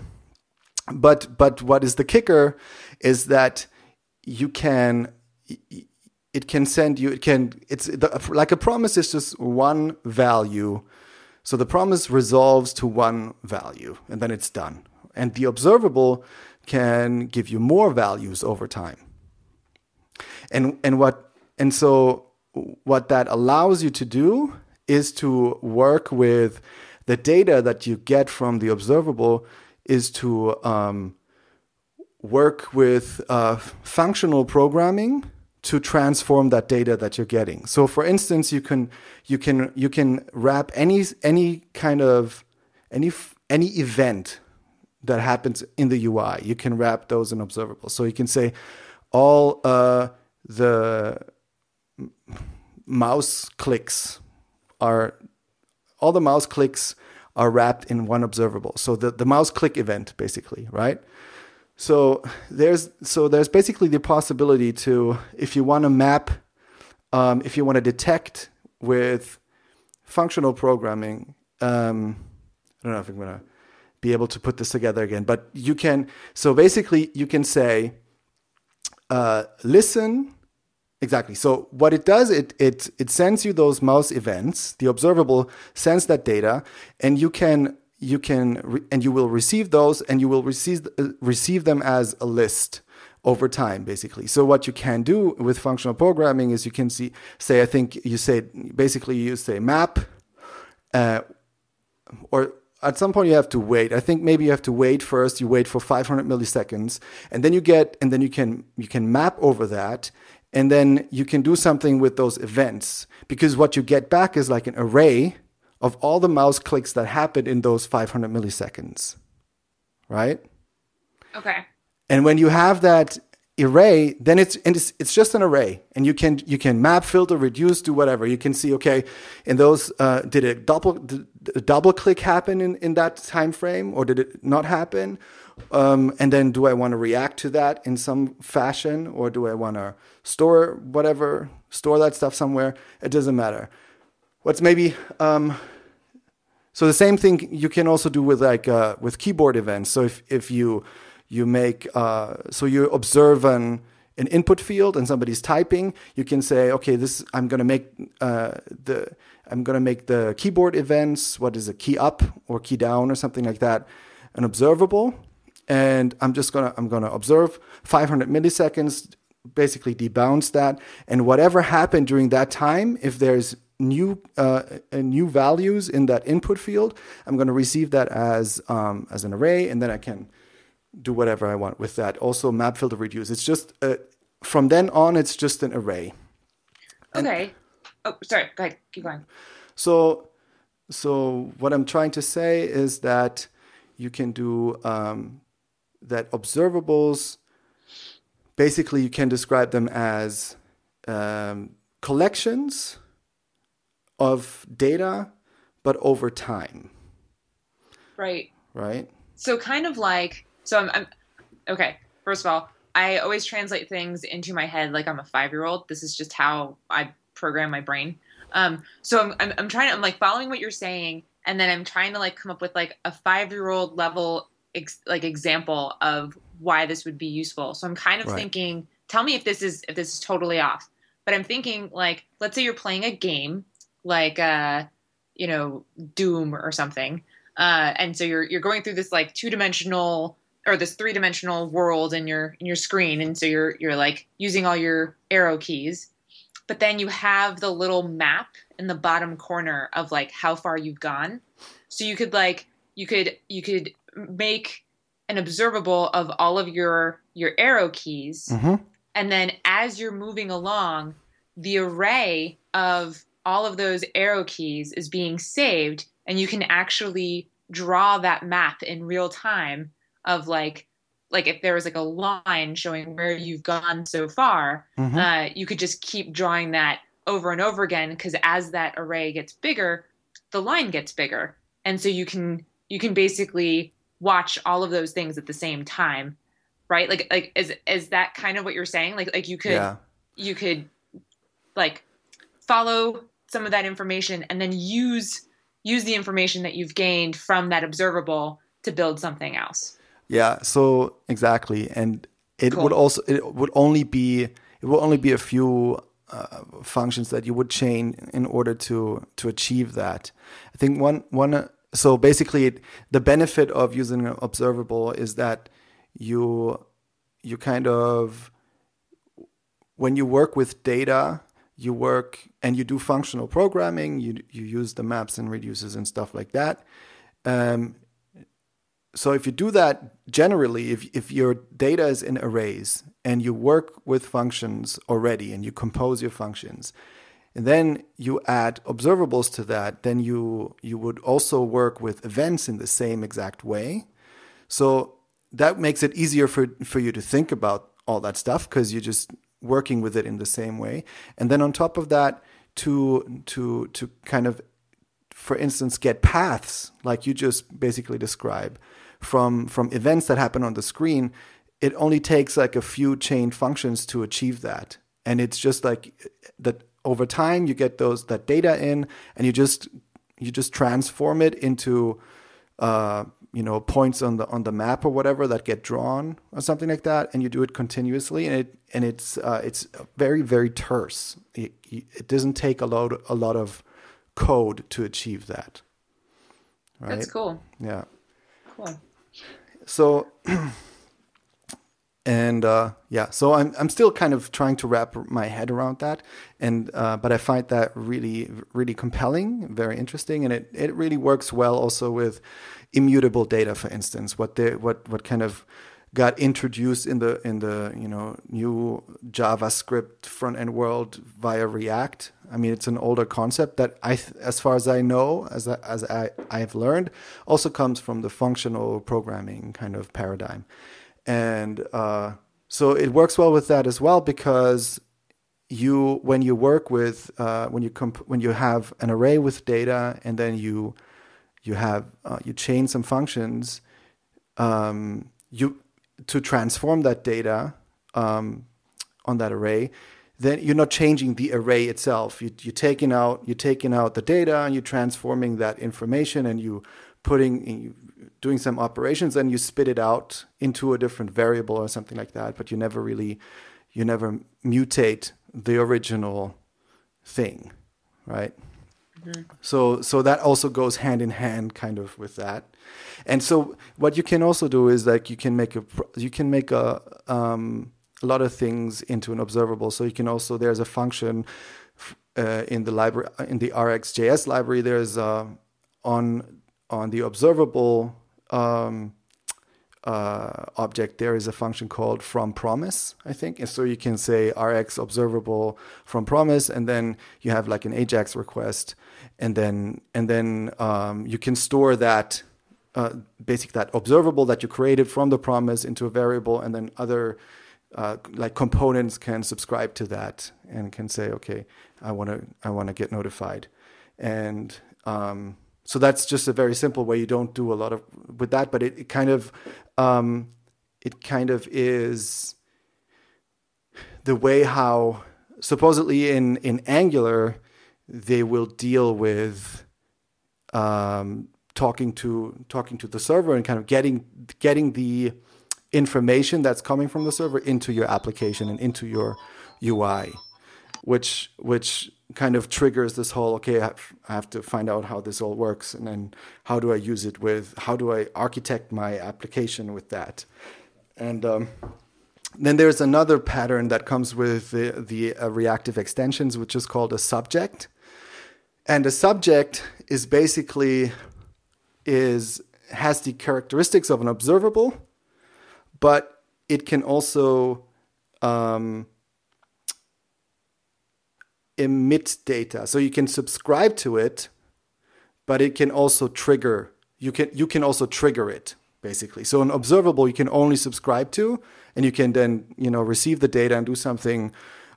but but what is the kicker is that you can it can send you it can it's like a promise is just one value. So the promise resolves to one value, and then it's done. And the observable can give you more values over time. And and what and so what that allows you to do is to work with the data that you get from the observable is to um, work with uh, functional programming to transform that data that you're getting. So, for instance, you can you can you can wrap any any kind of any any event that happens in the U I. You can wrap those in observables. So you can say all uh, the mouse clicks are all the mouse clicks are wrapped in one observable. So the, the mouse click event, basically, right? So there's so there's basically the possibility to, if you want to map, um, if you want to detect with functional programming, um, I don't know if I'm going to be able to put this together again, but you can, so basically you can say, uh, listen, exactly. So what it does, it it it sends you those mouse events. The observable sends that data, and you can you can re- and you will receive those, and you will receive uh, receive them as a list over time, basically. So what you can do with functional programming is you can see say I think you say basically you say map, uh, or at some point you have to wait. I think maybe you have to wait first. You wait for five hundred milliseconds, and then you get and then you can you can map over that. And then you can do something with those events, because what you get back is like an array of all the mouse clicks that happened in those five hundred milliseconds, right? Okay. And when you have that array, then it's and it's, it's just an array, and you can you can map, filter, reduce, do whatever. You can see, okay, in those uh, did a double did a double click happen in, in that time frame, or did it not happen? Um, and then do I want to react to that in some fashion, or do I want to store whatever, store that stuff somewhere? It doesn't matter. What's maybe, um, so the same thing you can also do with like, uh, with keyboard events. So if, if you, you make, uh, so you observe an, an input field and somebody's typing, you can say, okay, this, I'm going to make, uh, the, I'm going to make the keyboard events. What is a key up or key down or something like that? An observable. And I'm just gonna I'm gonna observe five hundred milliseconds, basically debounce that, and whatever happened during that time, if there's new uh, new values in that input field, I'm gonna receive that as um, as an array, and then I can do whatever I want with that. Also, map, filter, reduce. It's just uh, from then on, it's just an array. Okay. And, oh, sorry. Go ahead. Keep going. So, so what I'm trying to say is that you can do. Um, that observables, basically you can describe them as um, collections of data, but over time. Right. Right. So kind of like, so I'm, I'm, okay, first of all, I always translate things into my head like I'm a five-year-old. This is just how I program my brain. Um, so I'm, I'm, I'm trying to, I'm like following what you're saying, and then I'm trying to like come up with like a five-year-old level Ex- like example of why this would be useful. So I'm kind of right. thinking, tell me if this is if this is totally off. But I'm thinking like, let's say you're playing a game like uh, you know, Doom or something, uh, and so you're you're going through this like two dimensional or this three dimensional world in your in your screen, and so you're you're like using all your arrow keys, but then you have the little map in the bottom corner of like how far you've gone. So you could like you could you could make an observable of all of your, your arrow keys. Mm-hmm. And then as you're moving along, the array of all of those arrow keys is being saved, and you can actually draw that map in real time of like, like if there was like a line showing where you've gone so far, mm-hmm. uh, you could just keep drawing that over and over again. Cause as that array gets bigger, the line gets bigger. And so you can, you can basically watch all of those things at the same time, right? Like, like is is that kind of what you're saying? Like, like you could, yeah. you could, like, follow some of that information and then use use the information that you've gained from that observable to build something else. Yeah. So exactly, and it cool. would also it would only be it would only be a few uh, functions that you would chain in order to to achieve that. I think one one. Uh, So basically, it, the benefit of using an observable is that you you kind of, when you work with data, you work and you do functional programming, you you use the maps and reduces and stuff like that. Um, so if you do that generally, if if your data is in arrays and you work with functions already and you compose your functions, and then you add observables to that, then you you would also work with events in the same exact way. So that makes it easier for, for you to think about all that stuff, because you're just working with it in the same way. And then on top of that, to to to kind of for instance, get paths, like you just basically describe, from from events that happen on the screen, it only takes like a few chain functions to achieve that. And it's just like that over time you get those that data in, and you just you just transform it into uh, you know points on the on the map or whatever that get drawn or something like that, and you do it continuously, and it and it's uh, it's very very terse. It, it doesn't take a lot a lot of code to achieve that. Right? That's cool. Yeah. Cool. So. And uh, yeah, so I'm I'm still kind of trying to wrap my head around that, and uh, but I find that really really compelling, very interesting, and it, it really works well also with immutable data, for instance, what they what what kind of got introduced in the in the you know new JavaScript front end world via React. I mean, it's an older concept that I, as far as I know, as I, as I I've learned, also comes from the functional programming kind of paradigm. And uh, so it works well with that as well, because you, when you work with, uh, when you comp- when you have an array with data, and then you you have uh, you chain some functions, um, you to transform that data um, on that array. Then you're not changing the array itself. You, you're taking out you're taking out the data, and you're transforming that information, and you putting in. doing some operations, and you spit it out into a different variable or something like that, but you never really, you never mutate the original thing, right? Mm-hmm. So so that also goes hand in hand kind of with that. And so what you can also do is like you can make a, you can make a, um, a lot of things into an observable. So you can also, there's a function uh, in the library, in the R X J S library, there's uh, on on the observable um, uh, object, there is a function called from promise, I think. And so you can say Rx observable from promise, and then you have like an AJAX request, and then and then um, you can store that uh, basic that observable that you created from the promise into a variable, and then other uh, like components can subscribe to that and can say, okay, I want to I want to get notified, and um, so that's just a very simple way. You don't do a lot of with that, but it, it kind of, um, it kind of is the way how supposedly in, in Angular they will deal with um, talking to talking to the server and kind of getting getting the information that's coming from the server into your application and into your U I, which which. kind of triggers this whole, okay, I have to find out how this all works, and then how do I use it with, how do I architect my application with that? And um, then there's another pattern that comes with the, the uh, reactive extensions, which is called a subject. And a subject is basically, is has the characteristics of an observable, but it can also... Um, emit data, so you can subscribe to it, but it can also trigger. You can you can also trigger it basically. So an observable you can only subscribe to, and you can then you know receive the data and do something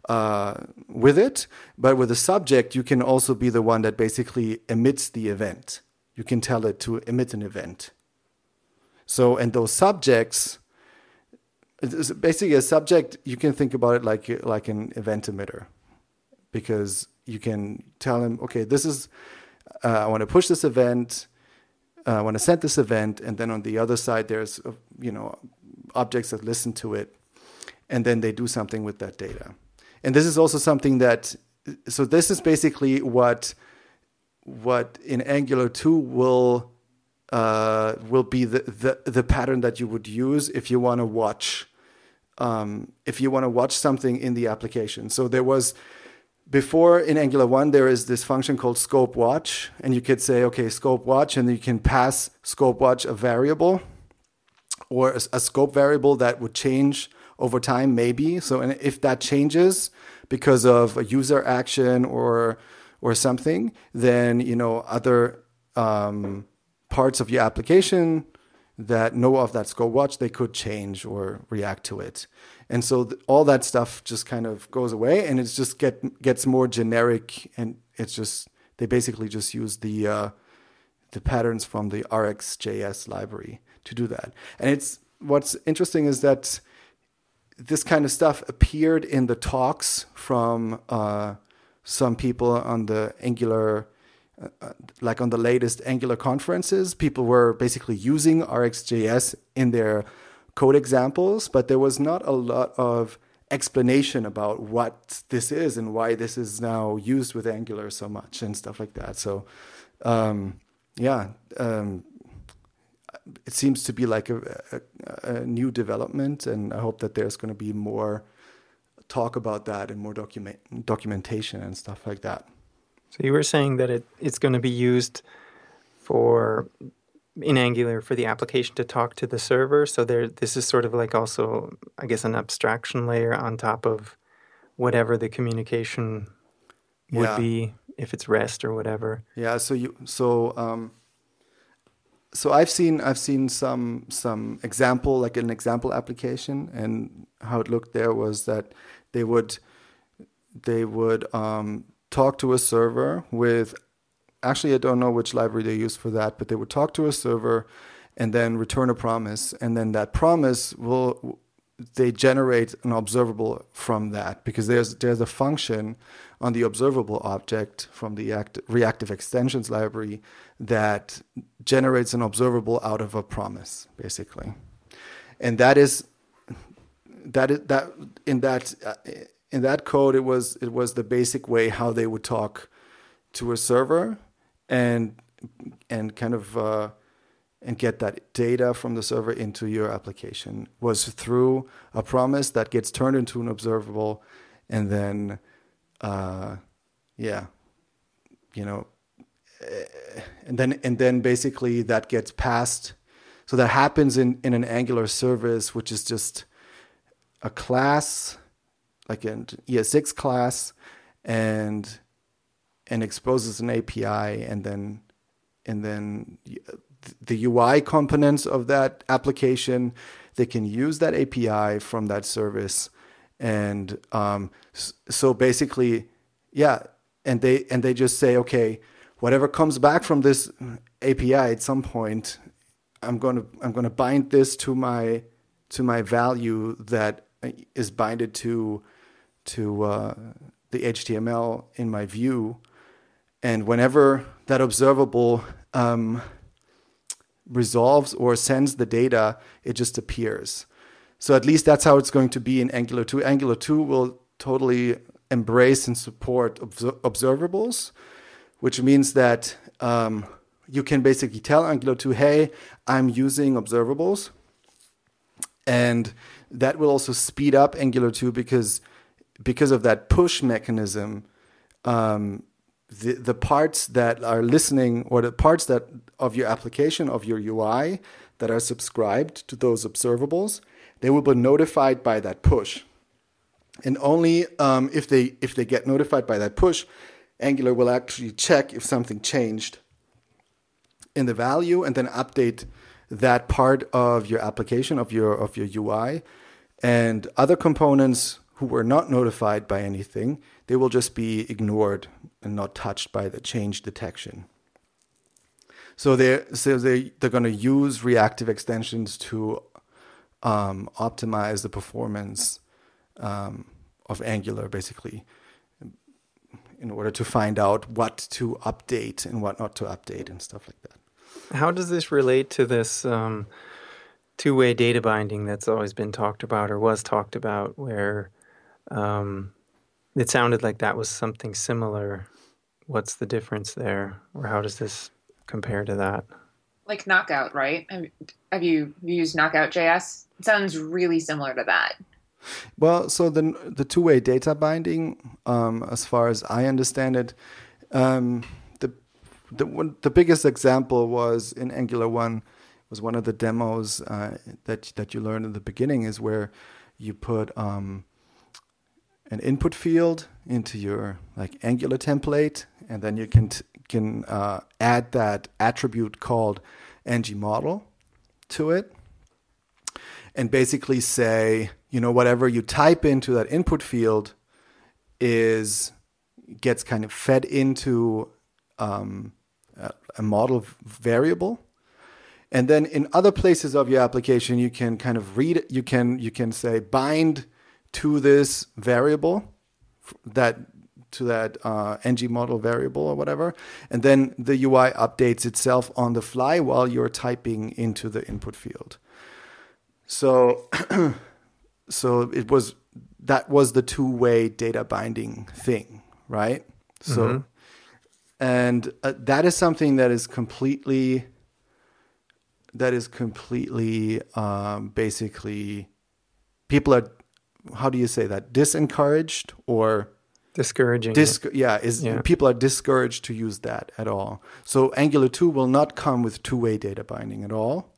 uh, with it. But with a subject, you can also be the one that basically emits the event. You can tell it to emit an event. So and those subjects, basically a subject, you can think about it like like an event emitter. Because you can tell him, okay, this is, uh, I want to push this event, uh, I want to send this event, and then on the other side, there's, uh, you know, objects that listen to it, and then they do something with that data. And this is also something that, so this is basically what, what in Angular two will, uh, will be the, the, the pattern that you would use if you want to watch, um, if you want to watch something in the application. So there was, before in Angular one, there is this function called scope watch, and you could say, okay, scope watch, and you can pass scope watch a variable or a, a scope variable that would change over time, maybe. So and if that changes because of a user action or or something, then you know other um, parts of your application that know of that scope watch, they could change or react to it. And so th- all that stuff just kind of goes away, and it's just get gets more generic, and it's just They basically just use the uh, the patterns from the RxJS library to do that. And it's what's interesting is that this kind of stuff appeared in the talks from uh, some people on the Angular, uh, like on the latest Angular conferences. People were basically using RxJS in their code examples, but there was not a lot of explanation about what this is and why this is now used with Angular so much and stuff like that. So um, yeah, um, it seems to be like a, a, a new development, and I hope that there's going to be more talk about that and more document documentation and stuff like that. So you were saying that it, it's going to be used for in Angular for the application to talk to the server. So there, this is sort of like also, I guess, an abstraction layer on top of whatever the communication would yeah. be, if it's REST or whatever. Yeah. So you so um, so I've seen I've seen some some example like an example application, and how it looked there was that they would they would um, talk to a server with. Actually, I don't know which library they use for that, but they would talk to a server and then return a promise. And then that promise will, they generate an observable from that, because there's there's a function on the observable object from the act, reactive extensions library that generates an observable out of a promise, basically. And that is, that is that in that in that code, it was it was the basic way how they would talk to a server. And and kind of uh, and get that data from the server into your application was through a promise that gets turned into an observable, and then uh, yeah, you know, and then and then basically that gets passed. So that happens in, in an Angular service, which is just a class, like an E S six class, and. and exposes an A P I, and then and then the U I components of that application, they can use that A P I from that service. And um, so basically, yeah, and they and they just say, okay, whatever comes back from this A P I at some point, I'm gonna I'm gonna bind this to my to my value that is binded to to uh, the H T M L in my view. And whenever that observable um, resolves or sends the data, it just appears. So at least that's how it's going to be in Angular two. Angular two will totally embrace and support obser- observables, which means that um, you can basically tell Angular two, hey, I'm using observables. And that will also speed up Angular two because, because of that push mechanism. Um, The, the parts that are listening, or the parts that of your application, of your U I, that are subscribed to those observables, they will be notified by that push. And only um, if they if they get notified by that push, Angular will actually check if something changed in the value, and then update that part of your application, of your of your U I, and other components who were not notified by anything, they will just be ignored and not touched by the change detection. So they're, so they, they're going to use reactive extensions to um, optimize the performance um, of Angular, basically, in order to find out what to update and what not to update and stuff like that. How does this relate to this um, two-way data binding that's always been talked about, or was talked about, where... Um, It sounded like that was something similar. What's the difference there? Or how does this compare to that? Like Knockout, right? Have you used Knockout.js? It sounds really similar to that. Well, so the, the two-way data binding, um, as far as I understand it, um, the the one, the biggest example was in Angular one, was one of the demos uh, that, that you learned in the beginning, is where you put... Um, an input field into your like Angular template, and then you can t- can uh, add that attribute called ngModel to it, and basically say, you know, whatever you type into that input field is gets kind of fed into um, a model variable. And then in other places of your application, you can kind of read it. You can, you can say bind to this variable, that to that uh, ng model variable or whatever. And then the U I updates itself on the fly while you're typing into the input field. So, so it was, that was the two-way data binding thing, right? Mm-hmm. So, and uh, that is something that is completely... that is completely, um, basically, people are, how do you say that? Disencouraged or? Discouraging. Dis- yeah, is, yeah, people are discouraged to use that at all. So Angular two will not come with two-way data binding at all.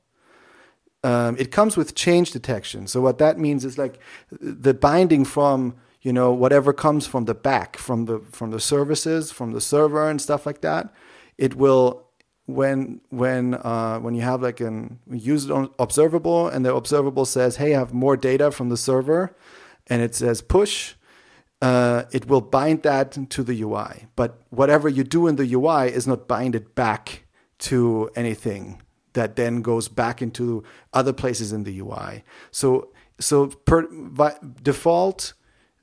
Um, it comes with change detection. So what that means is like the binding from, you know, whatever comes from the back, from the from the services, from the server and stuff like that, it will... When when uh, when you have like an use it on observable and the observable says, hey, I have more data from the server, and it says push, uh, it will bind that to the U I. But whatever you do in the U I is not binded back to anything that then goes back into other places in the U I. So so per, by default,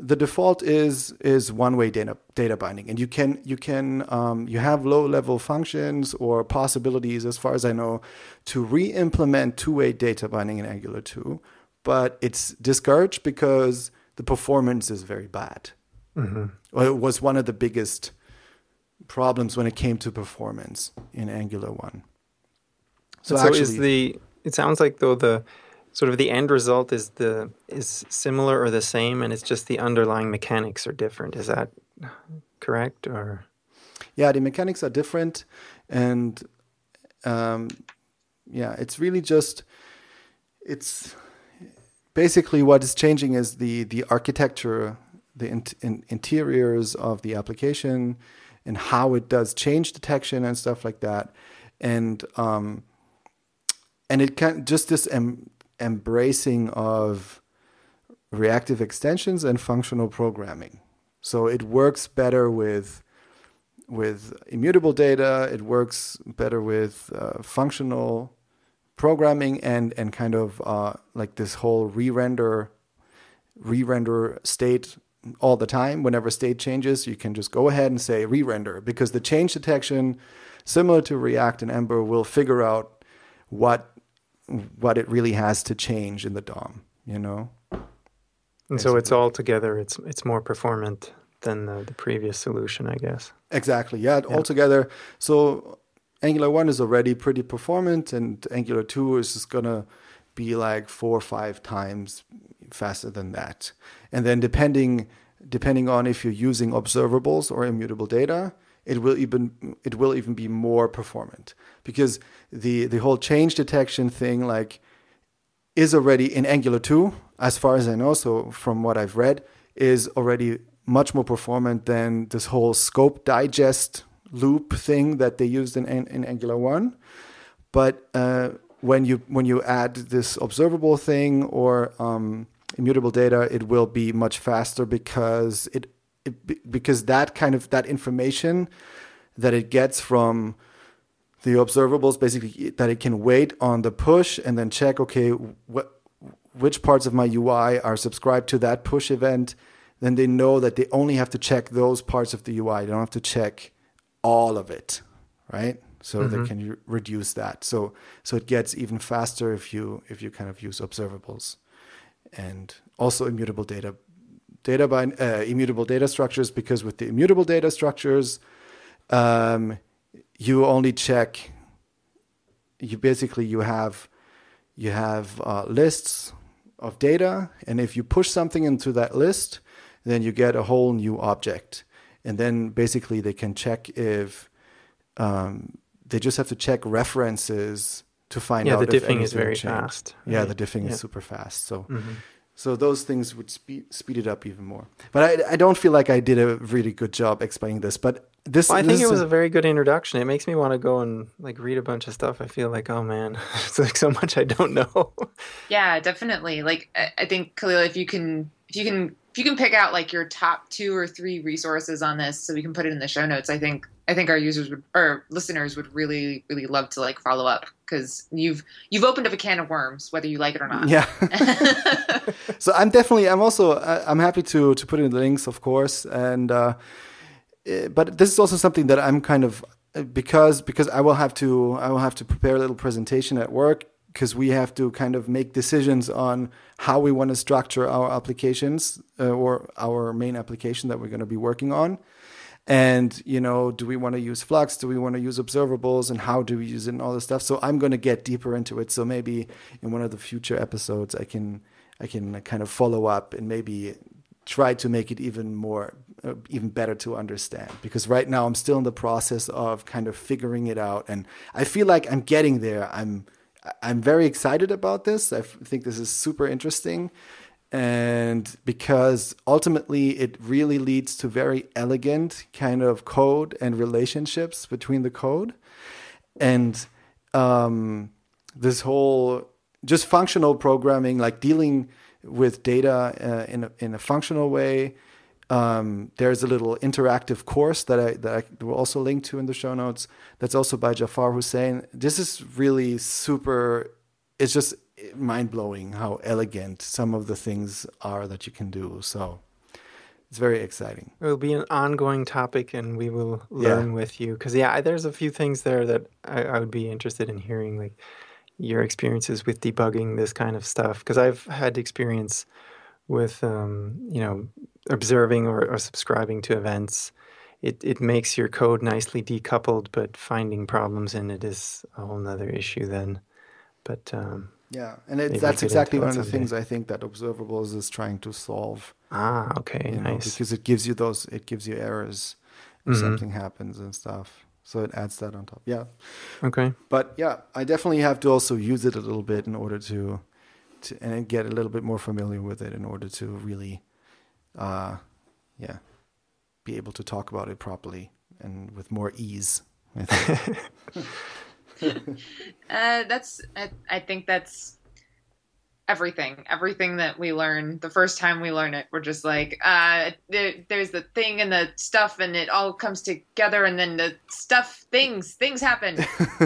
the default is is one-way data data binding, and you can you can um, you have low-level functions or possibilities, as far as I know, to re-implement two-way data binding in Angular two, but it's discouraged because the performance is very bad. Mm-hmm. Well, it was one of the biggest problems when it came to performance in Angular one. So, so actually, is the it sounds like though the sort of the end result is the is similar or the same, and it's just the underlying mechanics are different. Is that correct? Or yeah, the mechanics are different, and um, yeah, it's really just it's basically what is changing is the the architecture, the in, in, interiors of the application, and how it does change detection and stuff like that, and um, and it can just this. Um, embracing of reactive extensions and functional programming. So it works better with with immutable data, it works better with uh, functional programming and and kind of uh, like this whole re-render re-render state all the time. Whenever state changes, you can just go ahead and say re-render, because the change detection, similar to React and Ember, will figure out what what it really has to change in the D O M, you know? And basically. So it's all together, it's it's more performant than the, the previous solution, I guess. Exactly, yeah, yeah, all together. So Angular one is already pretty performant, and Angular two is just going to be like four or five times faster than that. And then depending depending on if you're using observables or immutable data, it will even it will even be more performant, because the the whole change detection thing like is already in Angular two, as far as I know. So from what I've read, is already much more performant than this whole scope digest loop thing that they used in in, in Angular one. But uh, when you when you add this observable thing or um, immutable data, it will be much faster because it. It, because that kind of that information that it gets from the observables, basically that it can wait on the push and then check, okay, what which parts of my U I are subscribed to that push event, then they know that they only have to check those parts of the U I. They don't have to check all of it, right? So mm-hmm. they can reduce that. So so it gets even faster if you if you kind of use observables and also immutable data. Data by uh, immutable data structures, because with the immutable data structures, um, you only check. You basically you have you have uh, lists of data, and if you push something into that list, then you get a whole new object, and then basically they can check if um, they just have to check references to find yeah, out. Yeah, the if diffing is very changed. fast. Yeah, right? the diffing yeah. is super fast. So. Mm-hmm. So those things would speed, speed it up even more. But I, I don't feel like I did a really good job explaining this. But this, well, I think this it was a very good introduction. It makes me want to go and like read a bunch of stuff. I feel like, oh man, it's like so much I don't know. Yeah, definitely. Like I, I think Kahlil, if you can, if you can, if you can pick out like your top two or three resources on this, so we can put it in the show notes, I think I think our users would, or listeners would really, really love to like follow up, because you've you've opened up a can of worms, whether you like it or not. Yeah. So I'm definitely, I'm also, I'm happy to to put in the links, of course, and uh, but this is also something that I'm kind of because because I will have to I will have to prepare a little presentation at work. Because we have to kind of make decisions on how we want to structure our applications uh, or our main application that we're going to be working on. And, you know, do we want to use Flux? Do we want to use observables? And how do we use it and all this stuff? So I'm going to get deeper into it. So maybe in one of the future episodes, I can I can kind of follow up and maybe try to make it even more, uh, even better to understand. Because right now I'm still in the process of kind of figuring it out. And I feel like I'm getting there. I'm... I'm very excited about this. I think this is super interesting. And because ultimately it really leads to very elegant kind of code and relationships between the code. And um, this whole just functional programming, like dealing with data uh, in a, in a functional way. Um, there's a little interactive course that I that I will also link to in the show notes. That's also by Jafar Husain. This is really super. It's just mind blowing how elegant some of the things are that you can do. So it's very exciting. It will be an ongoing topic, and we will learn yeah. with you. Because yeah, there's a few things there that I, I would be interested in hearing, like your experiences with debugging this kind of stuff. Because I've had experience with um, you know. observing or, or subscribing to events. It it makes your code nicely decoupled, but finding problems in it is a whole nother issue then. But um, yeah, and it, that's exactly one of the things I think that Observables is trying to solve. Ah, okay, you nice. Know, because it gives you those, it gives you errors if mm-hmm. something happens and stuff. So it adds that on top. Yeah. Okay. But yeah, I definitely have to also use it a little bit in order to, to and get a little bit more familiar with it in order to really. Uh, yeah, be able to talk about it properly and with more ease. I think. uh, that's. I, I think that's everything. Everything that we learn the first time we learn it, we're just like, uh, there, there's the thing and the stuff, and it all comes together, and then the stuff, things, things happen,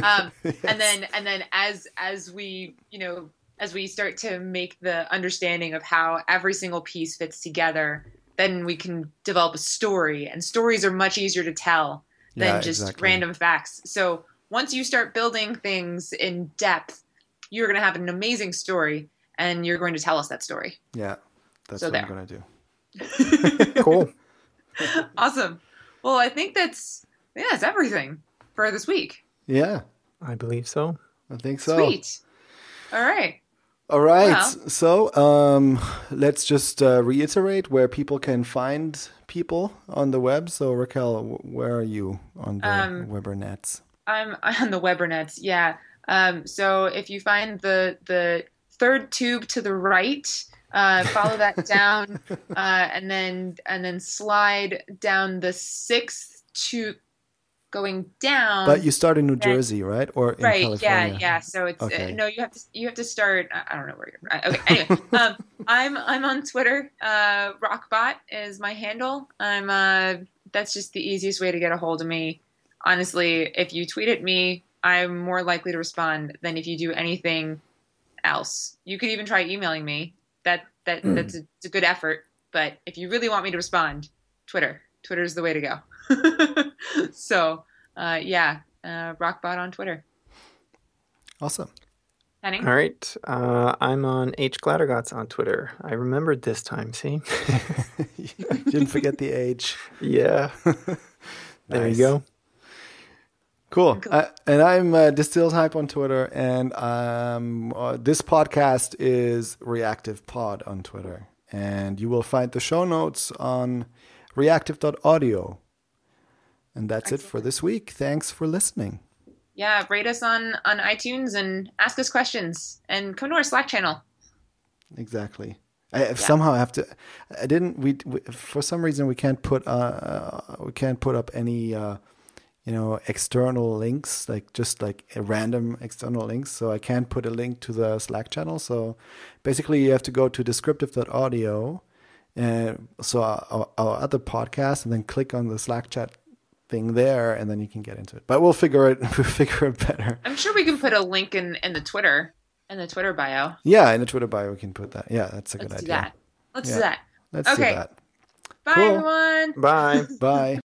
um, yes. and then and then as as we, you know. As we start to make the understanding of how every single piece fits together, then we can develop a story. And stories are much easier to tell than yeah, just exactly. random facts. So once you start building things in depth, you're going to have an amazing story, and you're going to tell us that story. Yeah, that's so what there. I'm going to do. Cool. Awesome. Well, I think that's, yeah, that's everything for this week. Yeah. I believe so. I think so. Sweet. All right. All right. Wow. So um, let's just uh, reiterate where people can find people on the web. So Raquel, w- where are you on the um, Webernets? I'm on the Webernets. Yeah. Um, so if you find the the third tube to the right, uh, follow that down, uh, and then and then slide down the sixth tube. Going down, but you start in New Jersey, and, right? Or in right, California. yeah, yeah. So it's okay. uh, no, you have to you have to start. I don't know where you're. Right. Okay, anyway, um, I'm I'm on Twitter. Uh, Rockbot is my handle. I'm. Uh, that's just the easiest way to get a hold of me. Honestly, if you tweet at me, I'm more likely to respond than if you do anything else. You could even try emailing me. That that mm. that's a, it's a good effort. But if you really want me to respond, Twitter. Twitter is the way to go. so uh yeah uh Rockbot on Twitter. Awesome. Henning? All right. uh I'm on H Glatter-Götz on Twitter. I remembered this time, see. Didn't forget the H. Yeah. There nice. You go. Cool. Uh, and I'm uh, Distilled Hype on Twitter, and um uh, this podcast is Reactive Pod on Twitter, and you will find the show notes on reactive dot audio. And that's Excellent. It for this week. Thanks for listening. Yeah, rate us on, on iTunes and ask us questions and come to our Slack channel. Exactly. I yeah. somehow have to. I didn't. We, we for some reason we can't put uh we can't put up any uh you know external links, like just like a random external links. So I can't put a link to the Slack channel. So basically, you have to go to descriptive dot audio uh, so our, our other podcast, and then click on the Slack chat thing there, and then you can get into it. But we'll figure it. We'll figure it better. I'm sure we can put a link in, in the Twitter, in the Twitter bio. Yeah, in the Twitter bio we can put that. Yeah, that's a Let's good idea. Let's do that. Let's yeah. do that. Let's okay. do that. Bye, cool. everyone. Bye. Bye.